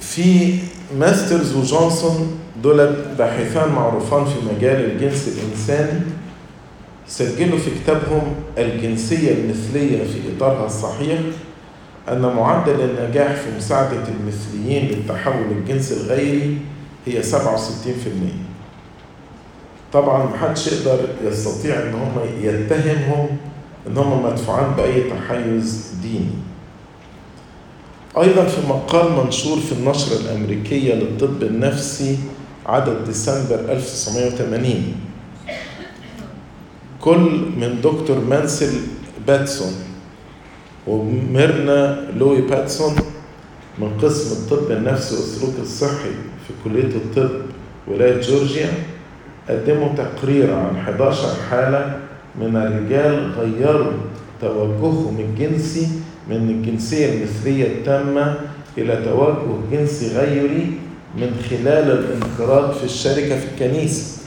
في ماسترز وجونسون، دول باحثان معروفان في مجال الجنس الإنساني، سجلوا في كتابهم الجنسية المثلية في إطارها الصحيح أن معدل النجاح في مساعدة المثليين للتحول للجنس الغيري هي 67%. طبعا محدش يقدر يستطيع ان هم يتهمهم ان هم مدفوعين باي تحيز ديني. ايضا في مقال منشور في النشرة الامريكية للطب النفسي عدد ديسمبر 1980 كل من دكتور منسل باتسون وميرنا لوي باتسون من قسم الطب النفسي والسلوك الصحي في كلية الطب ولاية جورجيا قدموا تقرير عن 11 حالة من الرجال غيروا توجههم الجنسي من الجنسية المثلية التامة إلى توجه جنسي غيري من خلال الانخراط في الشركة في الكنيسة.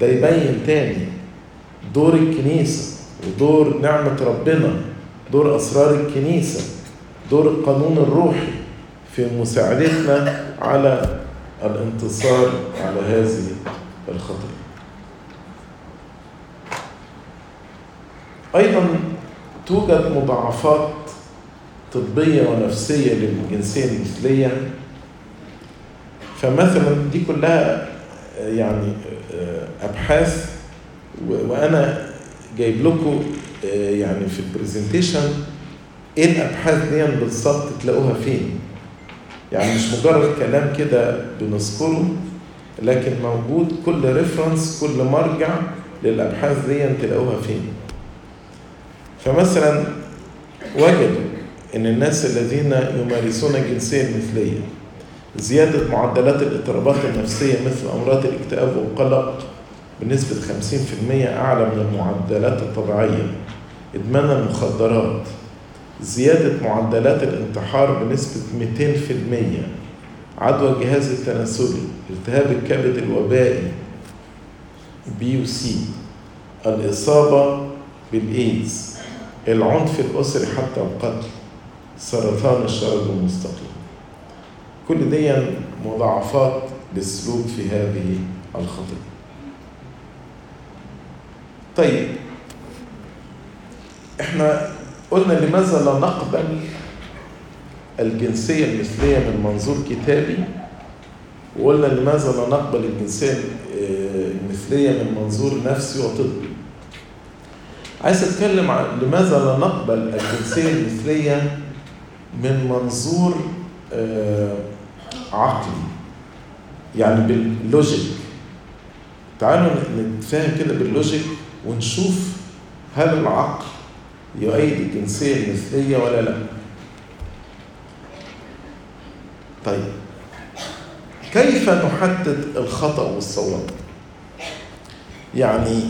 ده يبين تاني دور الكنيسة ودور نعمة ربنا، دور أسرار الكنيسة، دور القانون الروحي في مساعدتنا على الانتصار على هذه الخطيئة. أيضا توجد مضاعفات طبية ونفسية للجنسية المثلية، فمثلا دي كلها يعني أبحاث، وأنا جايب لكم يعني في البرزنتيشن إيه الأبحاث دي بالظبط تلاقوها فين، يعني مش مجرد كلام كده بنذكره، لكن موجود كل ريفرنس، كل مرجع للأبحاث دي تلاقوها فين. فمثلا وجدوا أن الناس الذين يمارسون الجنسية المثلية زيادة معدلات الاضطرابات النفسية مثل أمراض الاكتئاب والقلق بنسبة 50% أعلى من المعدلات الطبيعية، إدمان المخدرات، زيادة معدلات الانتحار بنسبة 200%، عدوى الجهاز التناسلي، التهاب الكبد الوبائي BUC، الإصابة بالإيدز، العنف الأسري حتى القتل، سرطان الشرج المستقيم. كل دي مضاعفات للسلوك في هذه الخطية. طيب احنا قلنا لماذا لا نقبل الجنسية المثلية من منظور كتابي، وقلنا لماذا لا نقبل الجنسية المثلية من منظور نفسي وطبي. عايز اتكلم عن لماذا لا نقبل الجنسية المثلية من منظور عقلي، يعني باللوجيك، تعالوا نتفاهم كده باللوجيك ونشوف هل العقل يؤيد الجنسية المثلية ولا لا. طيب كيف نحدد الخطأ والصواب؟ يعني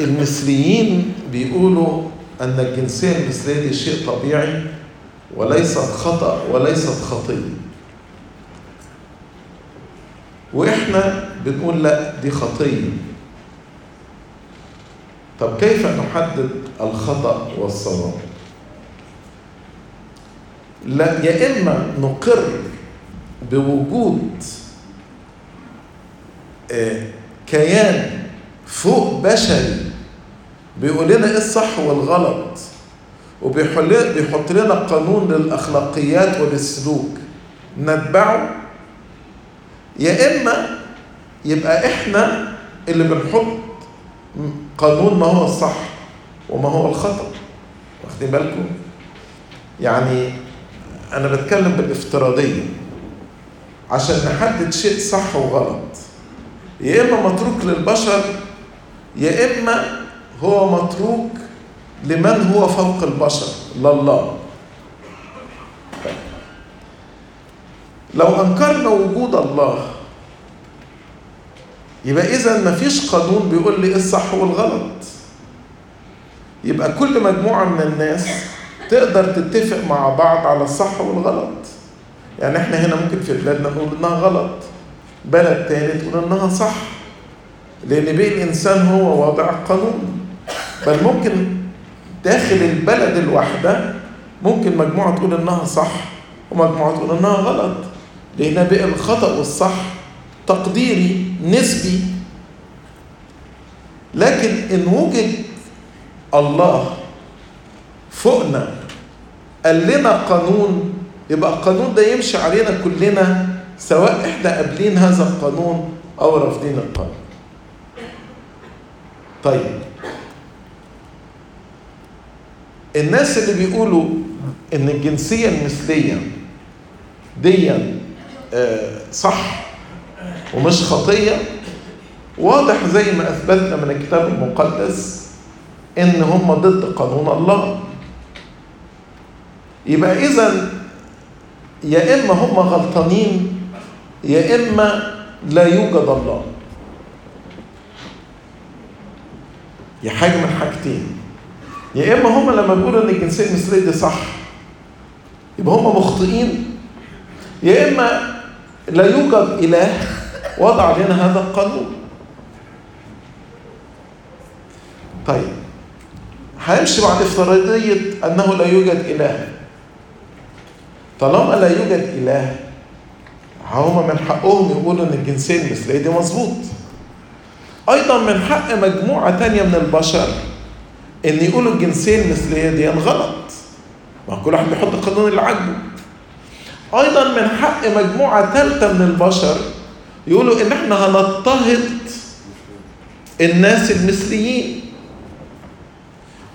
المثليين بيقولوا أن الجنسية المثلية دي شيء طبيعي وليست خطأ وليست خطية، وإحنا بنقول لا دي خطية. طب كيف نحدد الخطأ والصواب؟ لا، يا إما نقر بوجود كيان فوق بشري بيقول لنا إيه الصح والغلط وبيحط لنا قانون للأخلاقيات وللسلوك نتبعه، يا إما يبقى إحنا اللي بنحط قانون ما هو الصح وما هو الخطأ. واخدين بالكم؟ يعني أنا بتكلم بالافتراضية عشان نحدد شيء صح وغلط، يا إما متروك للبشر يا إما هو متروك لمن هو فوق البشر لله. لو أنكرنا وجود الله يبقى إذن مفيش قانون بيقول لي إيه الصح والغلط، يبقى كل مجموعة من الناس تقدر تتفق مع بعض على الصح والغلط. يعني إحنا هنا ممكن في بلادنا نقول إنها غلط، بلد تاني تقول إنها صح، لأن بين الإنسان هو واضع القانون. بل ممكن داخل البلد الواحدة ممكن مجموعة تقول إنها صح ومجموعة تقول إنها غلط، لأن بقى الخطأ والصح تقديري نسبي. لكن إن وجد الله فوقنا قال لنا قانون، يبقى القانون ده يمشي علينا كلنا سواء إحنا قابلين هذا القانون أو رافضين القانون. طيب الناس اللي بيقولوا إن الجنسية المثلية دي صح ومش خطية، واضح زي ما أثبتنا من الكتاب المقدس إن هم ضد قانون الله. يبقى إذن يا إما هم غلطانين يا إما لا يوجد الله، يا حاجة من حاجتين. يا إما هم لما بيقولوا إن الجنسية المثلية دي صح يبقى هم مخطئين، يا إما لا يوجد إله وضع لنا هذا القانون. طيب هيمشي بعد افتراضية أنه لا يوجد إله. طالما لا يوجد إله هم من حقهم يقولوا أن الجنسية المثلية دي مظبوط. أيضا من حق مجموعة تانية من البشر إن يقولوا الجنسية المثلية دي غلط، ما كل واحد بيحط القانون اللي عاجبه. أيضا من حق مجموعة ثالثة من البشر يقولوا إن إحنا هنضطهد الناس المثليين،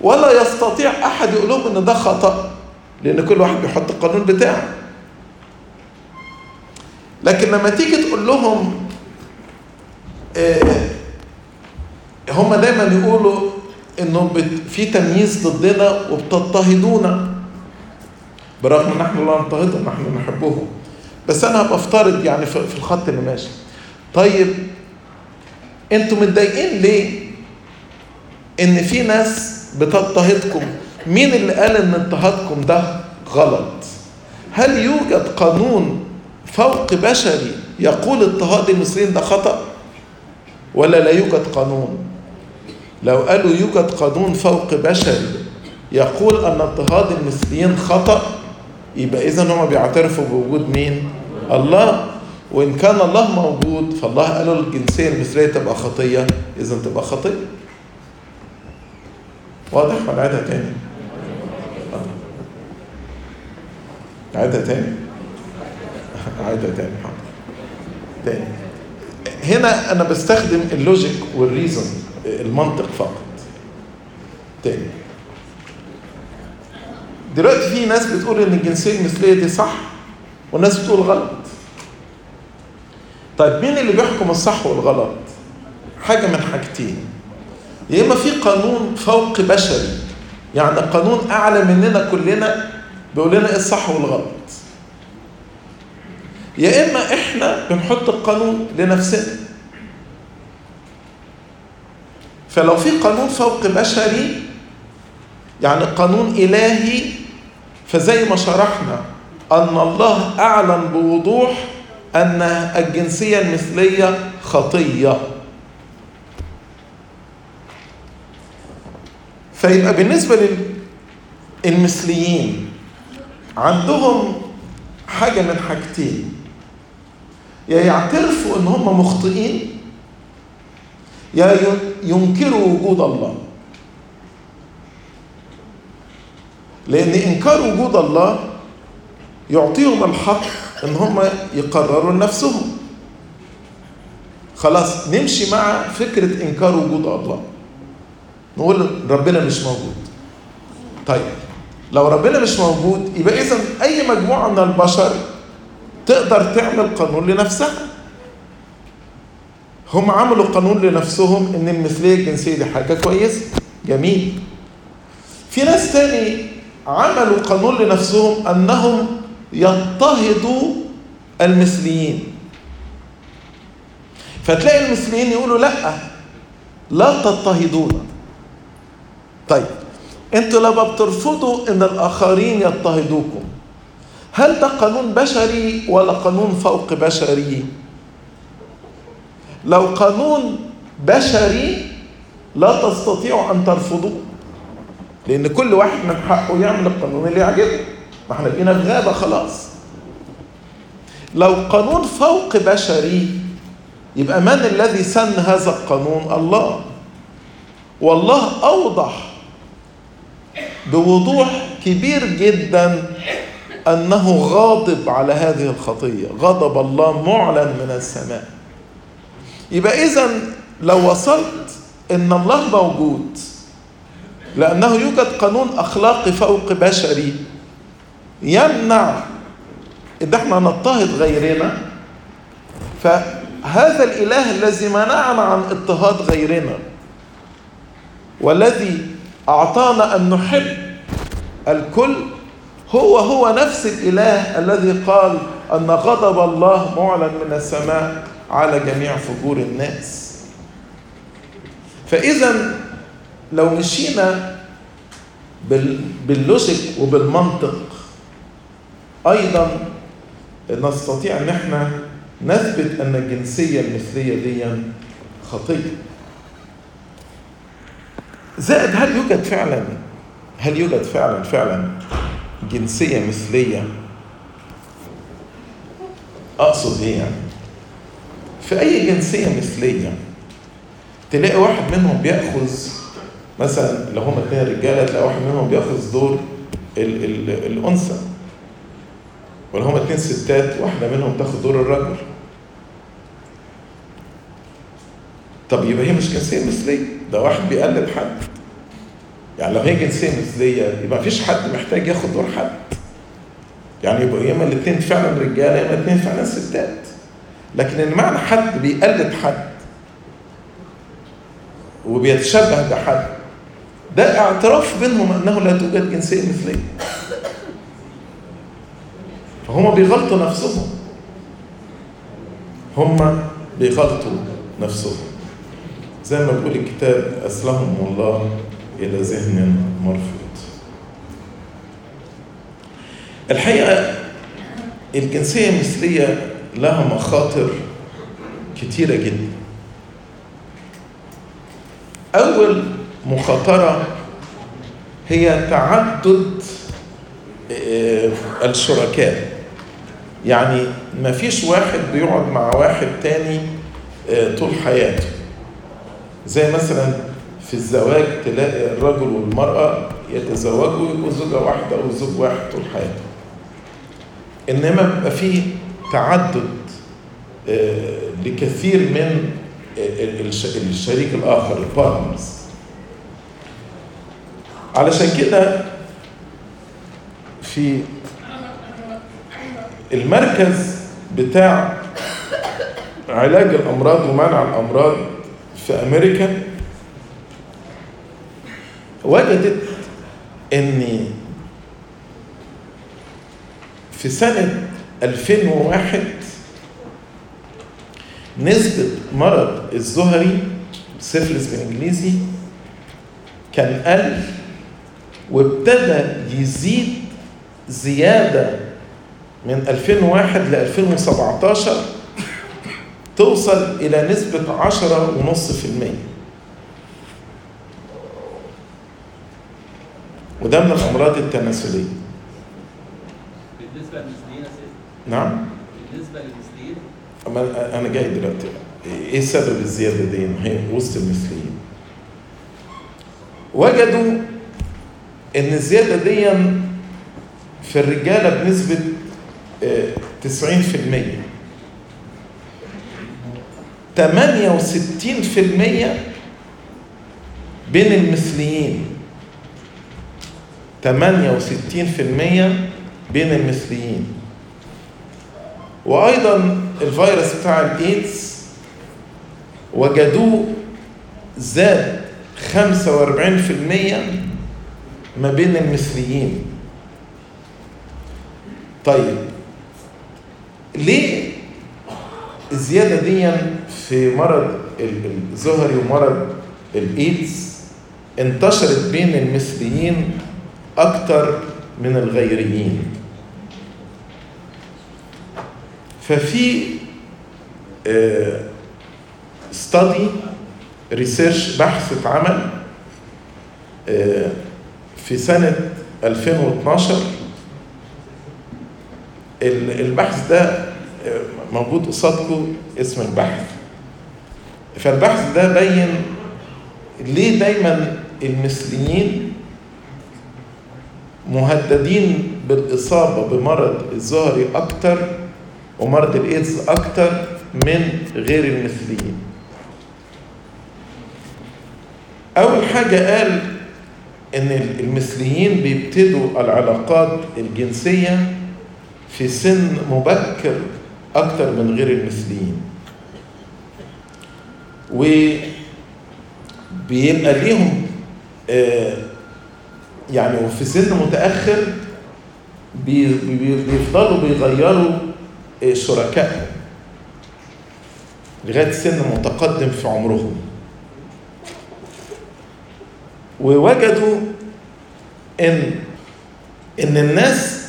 ولا يستطيع أحد يقول لهم إن ده خطأ لأن كل واحد بيحط القانون بتاعه. لكن لما تيجي تقول لهم هم دايما يقولوا إنه في تمييز ضدنا وبتضطهدونا، برغم إن إحنا لا نضطهدهم، إحنا نحبهم. بس أنا بفترض يعني في الخط اللي ماشي. طيب أنتوا متضايقين ليه إن في ناس بتضطهدكم؟ مين اللي قال إن اضطهادكم ده غلط؟ هل يوجد قانون فوق بشري يقول اضطهاد المصريين ده خطأ ولا لا يوجد قانون؟ لو قالوا يوجد قانون فوق بشري يقول أن اضطهاد المثليين خطأ، يبقى إذن هم بيعترفوا بوجود مين؟ الله. وإن كان الله موجود فالله قالوا الجنسية المثلية تبقى خطية، إذن تبقى خطية. واضح؟ ونعيدها تاني. عيدها تاني. هنا أنا بستخدم اللوجيك والريزون، المنطق فقط. تاني دلوقتي في ناس بتقول إن الجنسية المثلية دي صح وناس بتقول غلط. طيب مين اللي بيحكم الصح والغلط؟ حاجة من حاجتين، يا إما في قانون فوق بشري، يعني قانون أعلى مننا كلنا بيقول لنا إيه الصح والغلط، يا إما إحنا بنحط القانون لنفسنا. فلو في قانون فوق بشري يعني قانون إلهي، فزي ما شرحنا أن الله أعلن بوضوح أن الجنسية المثلية خطية، فيبقى بالنسبة للمثليين عندهم حاجة من حاجتين، يا يعترفوا أن هم مخطئين يا ينكروا وجود الله. لأن إنكار وجود الله يعطيهم الحق إن هم يقرروا لنفسهم، خلاص نمشي مع فكرة إنكار وجود الله، نقول ربنا مش موجود. طيب لو ربنا مش موجود يبقى إذن أي مجموعة من البشر تقدر تعمل قانون لنفسها. هم عملوا قانون لنفسهم إن المثلية الجنسية دي حاجة كويسة، جميل. في ناس تاني عملوا قانون لنفسهم أنهم يضطهدوا المثليين، فتلاقي المثليين يقولوا لا تضطهدونا. طيب انتوا لما بترفضوا ان الاخرين يضطهدوكم، هل ده قانون بشري ولا قانون فوق بشري؟ لو قانون بشري لا تستطيعوا ان ترفضوه، لان كل واحد من حقه يعمل القانون اللي يعجبه، ما احنا بقينا في غابه خلاص. لو قانون فوق بشري يبقى من الذي سن هذا القانون؟ الله. والله اوضح بوضوح كبير جدا أنه غاضب على هذه الخطية، غضب الله معلن من السماء. يبقى إذن لو وصلت أن الله موجود لأنه يوجد قانون أخلاقي فوق بشري يمنع إن احنا نضطهد غيرنا، فهذا الإله الذي منعنا عن اضطهاد غيرنا والذي أعطانا أن نحب الكل هو نفس الإله الذي قال أن غضب الله معلن من السماء على جميع فجور الناس. فإذا لو مشينا باللوجيك وبالمنطق أيضا نستطيع أن احنا نثبت أن الجنسية المثلية دي خطية. زائد هل يوجد فعلا جنسية مثلية؟ أقصد إيه يعني؟ في أي جنسية مثلية تلاقي واحد منهم بيأخذ مثلا، لو هما اتنين رجالة تلاقي واحد منهم بيأخذ دور الأنثى، ولو هما اتنين ستات واحدة منهم تاخد دور الرجل. طب يبقى هي مش جنسية مثلية، ده واحد بيقلد حد. يعني لو هي جنسية مثلية يبقى مفيش حد محتاج ياخد دور حد، يعني يبقى يا اما الاثنين فعلا رجالة يا اما الاثنين فعلا ستات. لكن ان معنى حد بيقلد حد وبيتشبه بحد ده اعتراف بينهم انه لا توجد جنسية مثلية، فهم بيغلطوا نفسهم زي ما بيقول الكتاب: أسلهم الله إلى ذهن مرفوض. الحقيقة الجنسية المثلية لها مخاطر كتيرة جدا. أول مخاطرة هي تعدد الشركاء، يعني ما فيش واحد بيقعد مع واحد تاني طول حياته، زي مثلا في الزواج تلاقي الرجل والمرأة يتزوجوا ويبقوا زوجة واحدة أو زوج واحد طول حياته. إنما بيبقى فيه تعدد لكثير من الشريك الآخر، البارتنرز. علشان كده في المركز بتاع علاج الأمراض ومنع الأمراض في أمريكا، وجدت أن في سنة 2001 نسبة مرض الزهري سيفلس بالإنجليزي كان قل، وابتدى يزيد زيادة من 2001 ل 2017 توصل إلى نسبة 10.5%، وده من الأمراض التناسلية. بالنسبة للنسلين؟ نعم؟ بالنسبة للنسلين؟ أنا جاي دلوقتي، إيه سبب الزيادة دي وسط المثليين؟ وجدوا إن الزيادة دي في الرجالة بنسبة 90%، 68% بين المثليين، 68% بين المثليين. وأيضا الفيروس بتاع الإيدز وجدوه زاد 45% ما بين المثليين. طيب ليه الزيادة دي في مرض الزهري ومرض الإيدز انتشرت بين المثليين أكتر من الغيريين؟ ففي study research بحث اتعمل في سنة 2012. البحث ده موجود قصادكم اسم البحث. فالبحث ده بين ليه دايما المثليين مهددين بالإصابة بمرض الزهري أكتر ومرض الإيدز أكتر من غير المثليين. أول حاجة قال إن المثليين بيبتدوا العلاقات الجنسية في سن مبكر أكتر من غير المثليين، وبيبقى ليهم يعني في سن متأخر بيفضلوا بيغيروا شركائهم لغاية سن متقدم في عمرهم. ووجدوا إن الناس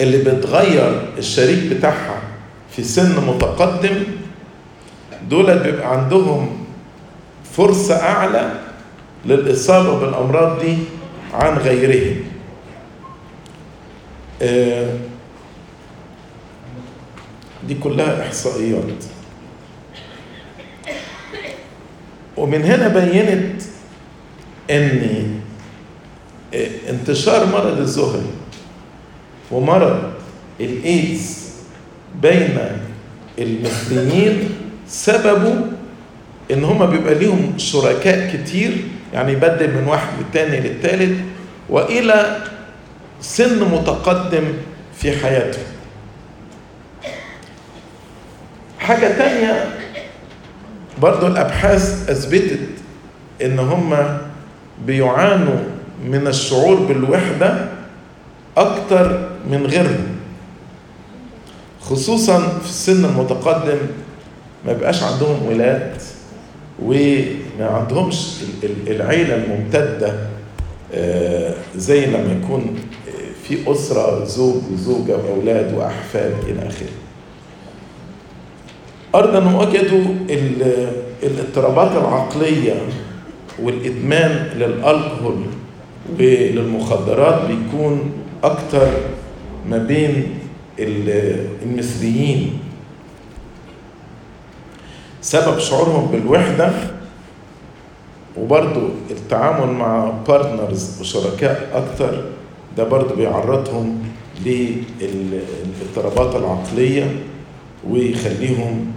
اللي بتغير الشريك بتاعها في سن متقدم دول بيبقى عندهم فرصة أعلى للإصابة بالأمراض دي عن غيرهم. دي كلها إحصائيات. ومن هنا بينت أن انتشار مرض الزهري ومرض الإيدز بين المثليين سببه إن هما بيبقى ليهم شركاء كتير، يعني يبدل من واحد للتاني للتالت وإلى سن متقدم في حياته. حاجة تانية برضو الأبحاث أثبتت إن هما بيعانوا من الشعور بالوحدة أكتر من غيرهم، خصوصا في السن المتقدم ما بقاش عندهم ولاد وما عندهمش العيلة الممتدة زي لما يكون في أسرة زوج وزوجة وأولاد وأحفاد إلى آخره. أيضا وجدوا الاضطرابات العقلية والإدمان للألكهول وللمخدرات بيكون أكتر ما بين المثليين. سبب شعورهم بالوحدة وبرضو التعامل مع بارتنرز وشركاء أكتر، ده برضو بيعرضهم للاضطرابات العقلية ويخليهم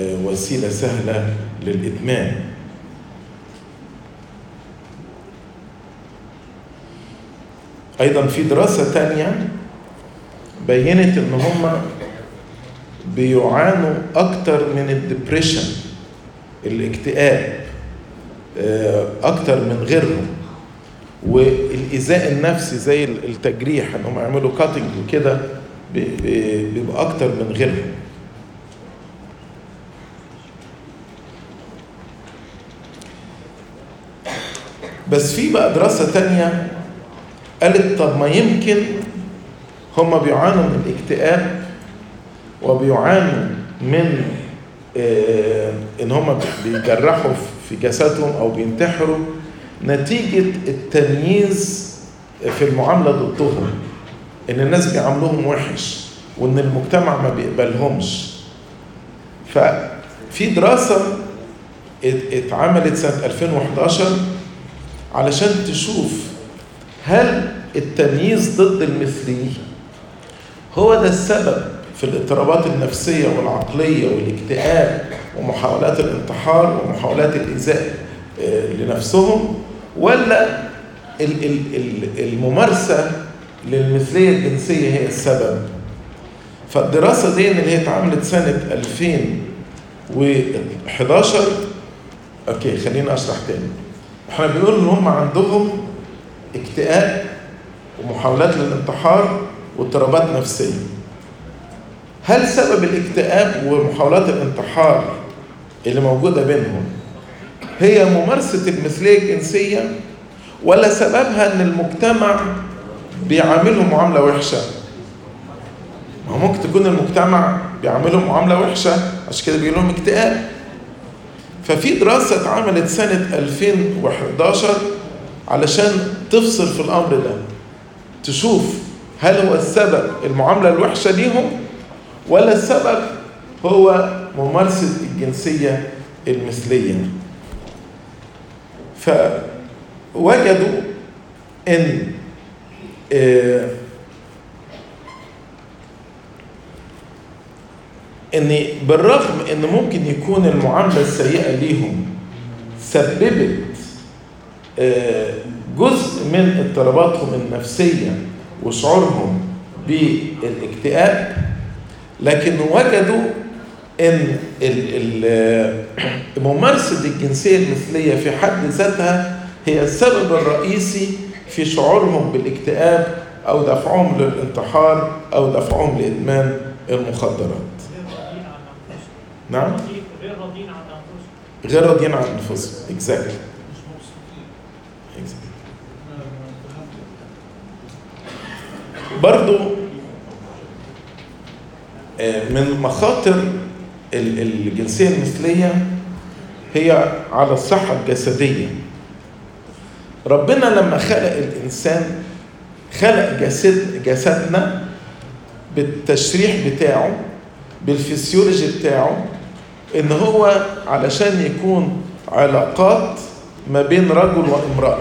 وسيلة سهلة للإدمان. أيضا في دراسة تانية بينت إن هم بيعانوا أكتر من الديبريشن، الاكتئاب، أكتر من غيرهم، والإيذاء النفسي زي التجريح إنهم يعملوا كاتنج كده بيبقى أكتر من غيرهم. بس في بقى دراسة تانية قالت طب ما يمكن هما بيعانوا من الاكتئاب وبيعانوا من إن هما بيجرحوا في جسدهم أو بينتحروا نتيجة التمييز في المعاملة ضدهم، إن الناس بيعاملوهم وحش وإن المجتمع ما بيقبلهمش. ففي دراسة اتعملت سنة 2011 علشان تشوف هل التمييز ضد المثليين هو ده السبب في الاضطرابات النفسية والعقلية والاكتئاب ومحاولات الانتحار ومحاولات الإيذاء لنفسهم، ولا الممارسة للمثلية الجنسية هي السبب. فالدراسة دي اللي هي اتعملت سنة 2011 اوكي خليني اشرح تاني. احنا بنقول ان هم عندهم اكتئاب ومحاولات للانتحار واضطرابات نفسية. هل سبب الاكتئاب ومحاولات الانتحار اللي موجودة بينهم هي ممارسة المثلية الجنسية، ولا سببها ان المجتمع بيعاملهم معاملة وحشة؟ ما ممكن تكون المجتمع بيعاملهم معاملة وحشة عشان كده بيجيلهم اكتئاب. ففي دراسة اتعملت سنة 2011 علشان تفصل في الأمر ده، تشوف هل هو السبب المعاملة الوحشة ليهم ولا السبب هو ممارسة الجنسية المثلية. فوجدوا ان بالرغم ان ممكن يكون المعاملة السيئة ليهم سببت جزء من اضطراباتهم النفسية وشعورهم بالاكتئاب، لكن وجدوا ان ممارسة الجنسية المثلية في حد ذاتها هي السبب الرئيسي في شعورهم بالاكتئاب او دفعهم للانتحار او دفعهم لادمان المخدرات. نعم، غير راضيين عن انفسهم. اكزاكتلي، برضو من مخاطر الجنسية المثلية هي على الصحة الجسدية. ربنا لما خلق الإنسان خلق جسدنا بالتشريح بتاعه، بالفسيولوجي بتاعه، إن هو علشان يكون علاقات ما بين رجل وامرأة،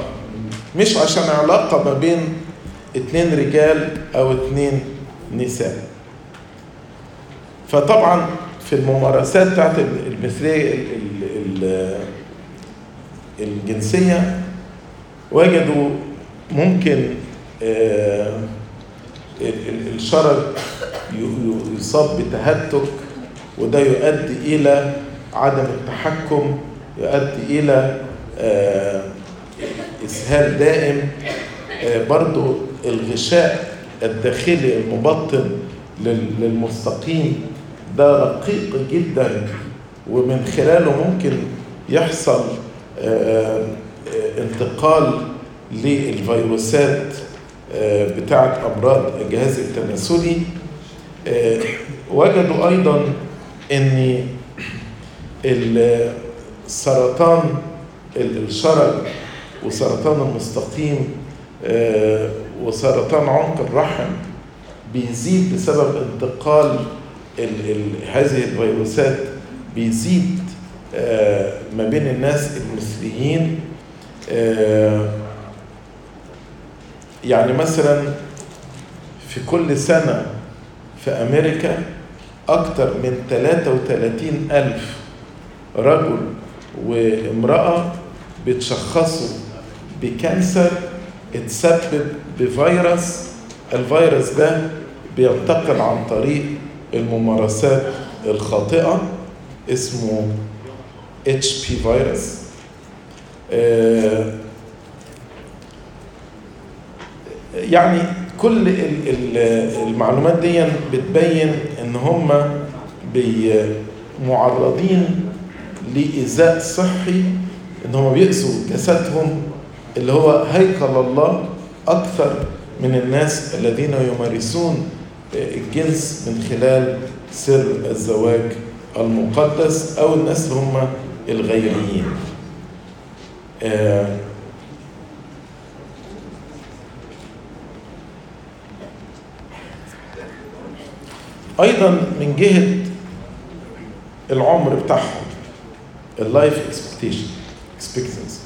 مش عشان علاقة ما بين 2 رجال أو 2 نساء. فطبعا في الممارسات بتاعت المثلية الجنسية وجدوا ممكن الشرج يصاب بتهتك، وده يؤدي إلى عدم التحكم، يؤدي إلى إسهال دائم. برضو الغشاء الداخلي المبطن للمستقيم ده رقيق جدا، ومن خلاله ممكن يحصل انتقال للفيروسات بتاعت أمراض الجهاز التناسلي. وجدوا أيضا أن السرطان الشرج وسرطان المستقيم وسرطان عنق الرحم بيزيد بسبب انتقال هذه الفيروسات، بيزيد ما بين الناس المثليين. يعني مثلا في كل سنة في أمريكا أكتر من 33,000 رجل وامرأة بيتشخصوا بكانسر اتسبب بفيروس. الفيروس ده بينتقل عن طريق الممارسات الخاطئة اسمه HP virus. يعني كل المعلومات دي بتبين ان هم معرضين لإيذاء صحي، ان هم بيأذوا جسدهم اللي هو هيكل الله اكثر من الناس الذين يمارسون الجنس من خلال سر الزواج المقدس او الناس اللي هم الغيريين. ايضا من جهة العمر بتاعهم اللايف اكسبكتنسي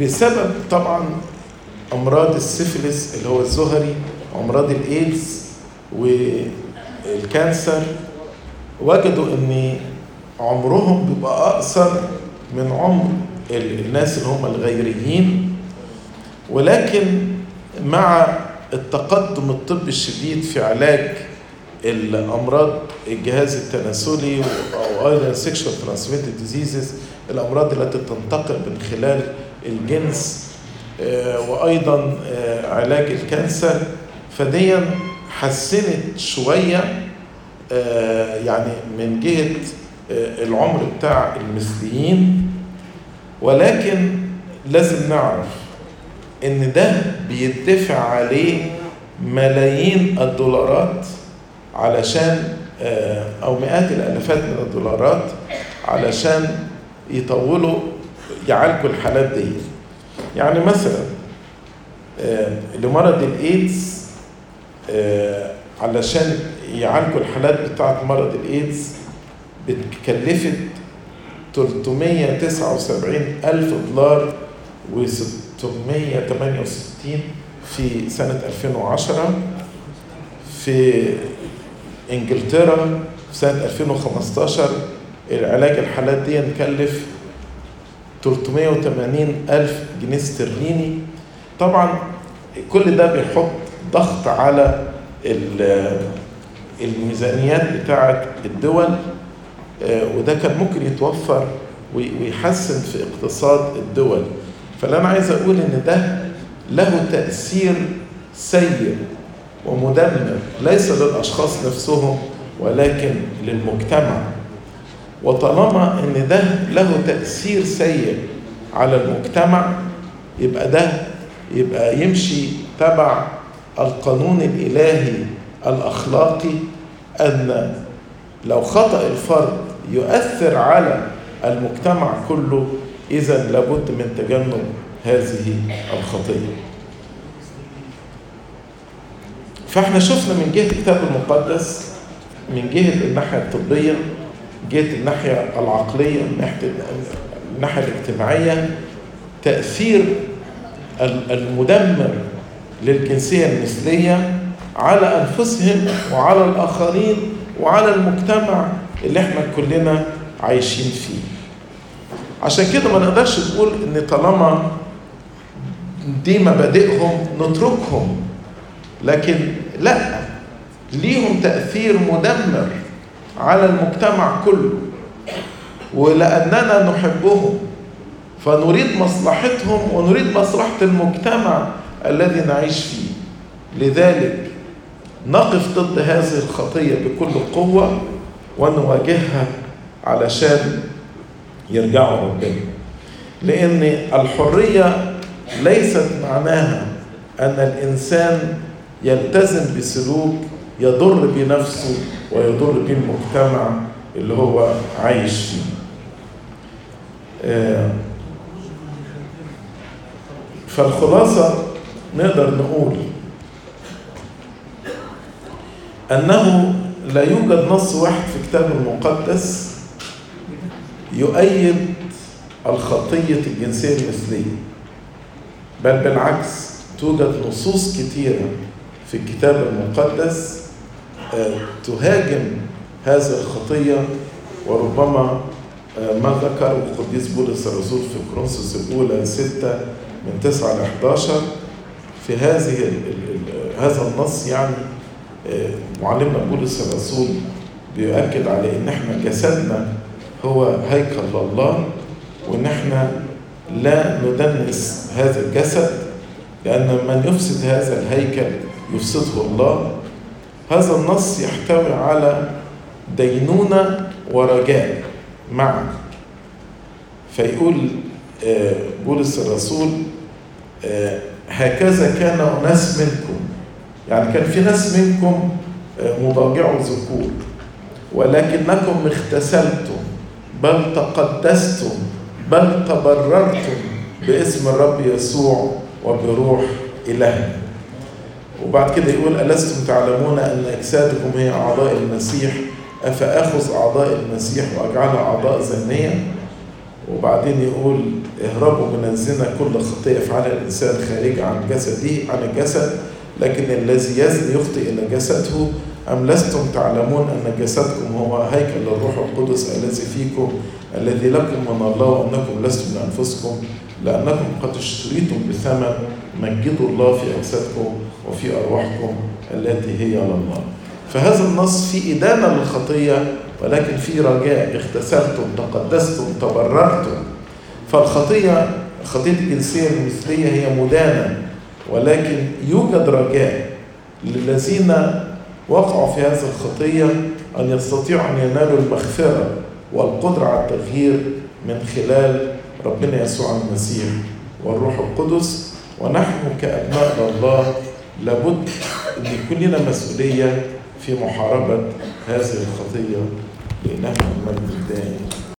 بسبب طبعا امراض السيفلس اللي هو الزهري، امراض الايدز والكانسر، وجدوا ان عمرهم بيبقى اقصر من عمر الناس اللي هم الغيريين. ولكن مع التقدم الطبي الشديد في علاج الامراض الجهاز التناسلي او ايضا سيكشوال ترانسميتد ديزيزز، الامراض التي تنتقل من خلال الجنس، وايضا علاج الكانسر، فدي حسنت شويه يعني من جهه العمر بتاع المثليين. ولكن لازم نعرف ان ده بيدفع عليه ملايين الدولارات علشان او مئات الالافات من الدولارات علشان يطولوا يعالجوا الحالات دي. يعني مثلا لمرض الايدز علشان يعالجوا الحالات بتاعت مرض الايدز بتكلفت $379,000 و668 في سنة 2010 في انجلترا. في سنة 2015 العلاج الحالات دي نكلف $380,000. طبعا كل ده بيحط ضغط على الميزانيات بتاعت الدول، وده كان ممكن يتوفر ويحسن في اقتصاد الدول. فأنا عايز أقول إن ده له تأثير سيء ومدمر ليس للأشخاص نفسهم ولكن للمجتمع. وطالما إن ده له تأثير سيء على المجتمع يبقى ده يمشي تبع القانون الإلهي الأخلاقي، أن لو خطأ الفرد يؤثر على المجتمع كله، إذن لابد من تجنب هذه الخطية. فإحنا شفنا من جهة الكتاب المقدس، من جهة الناحية الطبية، جهة الناحية العقلية، الناحية الاجتماعية، تأثير المدمر للجنسية المثلية على أنفسهم وعلى الآخرين وعلى المجتمع اللي احنا كلنا عايشين فيه. عشان كده ما نقدرش نقول ان طالما دي مبادئهم نتركهم، لكن لا، ليهم تأثير مدمر على المجتمع كله، ولأننا نحبهم فنريد مصلحتهم ونريد مصلحة المجتمع الذي نعيش فيه. لذلك نقف ضد هذه الخطية بكل قوة ونواجهها علشان يرجعوا ربنا، لأن الحرية ليست معناها أن الإنسان يلتزم بسلوك يضر بنفسه ويضر بالمجتمع اللي هو عايش فيه. فالخلاصة نقدر نقول أنه لا يوجد نص واحد في الكتاب المقدس يؤيد الخطية الجنسية المثلية، بل بالعكس توجد نصوص كثيرة في الكتاب المقدس تهاجم هذه الخطية. وربما ما ذكره القديس بولس الرسول في كورنثوس الأولى 6:9-11 في هذا النص، يعني معلمنا بولس الرسول بيؤكد على ان احنا جسدنا هو هيكل الله، وان احنا لا ندنس هذا الجسد، لان من يفسد هذا الهيكل يفسده الله. هذا النص يحتوي على دينونة ورجاء معا. فيقول بولس الرسول هكذا كان أناس منكم، يعني كان في ناس منكم مضاجعوا ذكور، ولكنكم اختسلتم بل تقدستم بل تبررتم باسم الرب يسوع وبروح إلهنا. وبعد كده يقول ألستم تعلمون أن أجسادكم هي أعضاء المسيح، أفأخذ أعضاء المسيح وأجعلها أعضاء زنية؟ وبعدين يقول اهربوا من الزنا، كل خطيئة يفعلها الإنسان خارج عن جسده عن الجسد، لكن الذي يزني يخطئ إلى جسده. أم لستم تعلمون أن جسدكم هو هيكل الروح القدس الذي فيكم الذي لكم من الله، وأنكم لستم لأنفسكم، لأنكم قد اشتريتم بثمن، مجدوا الله في أجسادكم وفي أرواحكم التي هي لله. فهذا النص فيه إدانة للخطية، ولكن فيه رجاء. اغتسلتم، تقدستم، تبررتم. فالخطية، خطية الجنسية المثلية، هي مدانة، ولكن يوجد رجاء للذين وقعوا في هذه الخطية أن يستطيعوا أن ينالوا المغفرة والقدرة على التغيير من خلال ربنا يسوع المسيح والروح القدس. ونحن كأبناء الله لابد أن يكون لنا مسؤولية في محاربة هذه الخطية، لأنها من الدائم.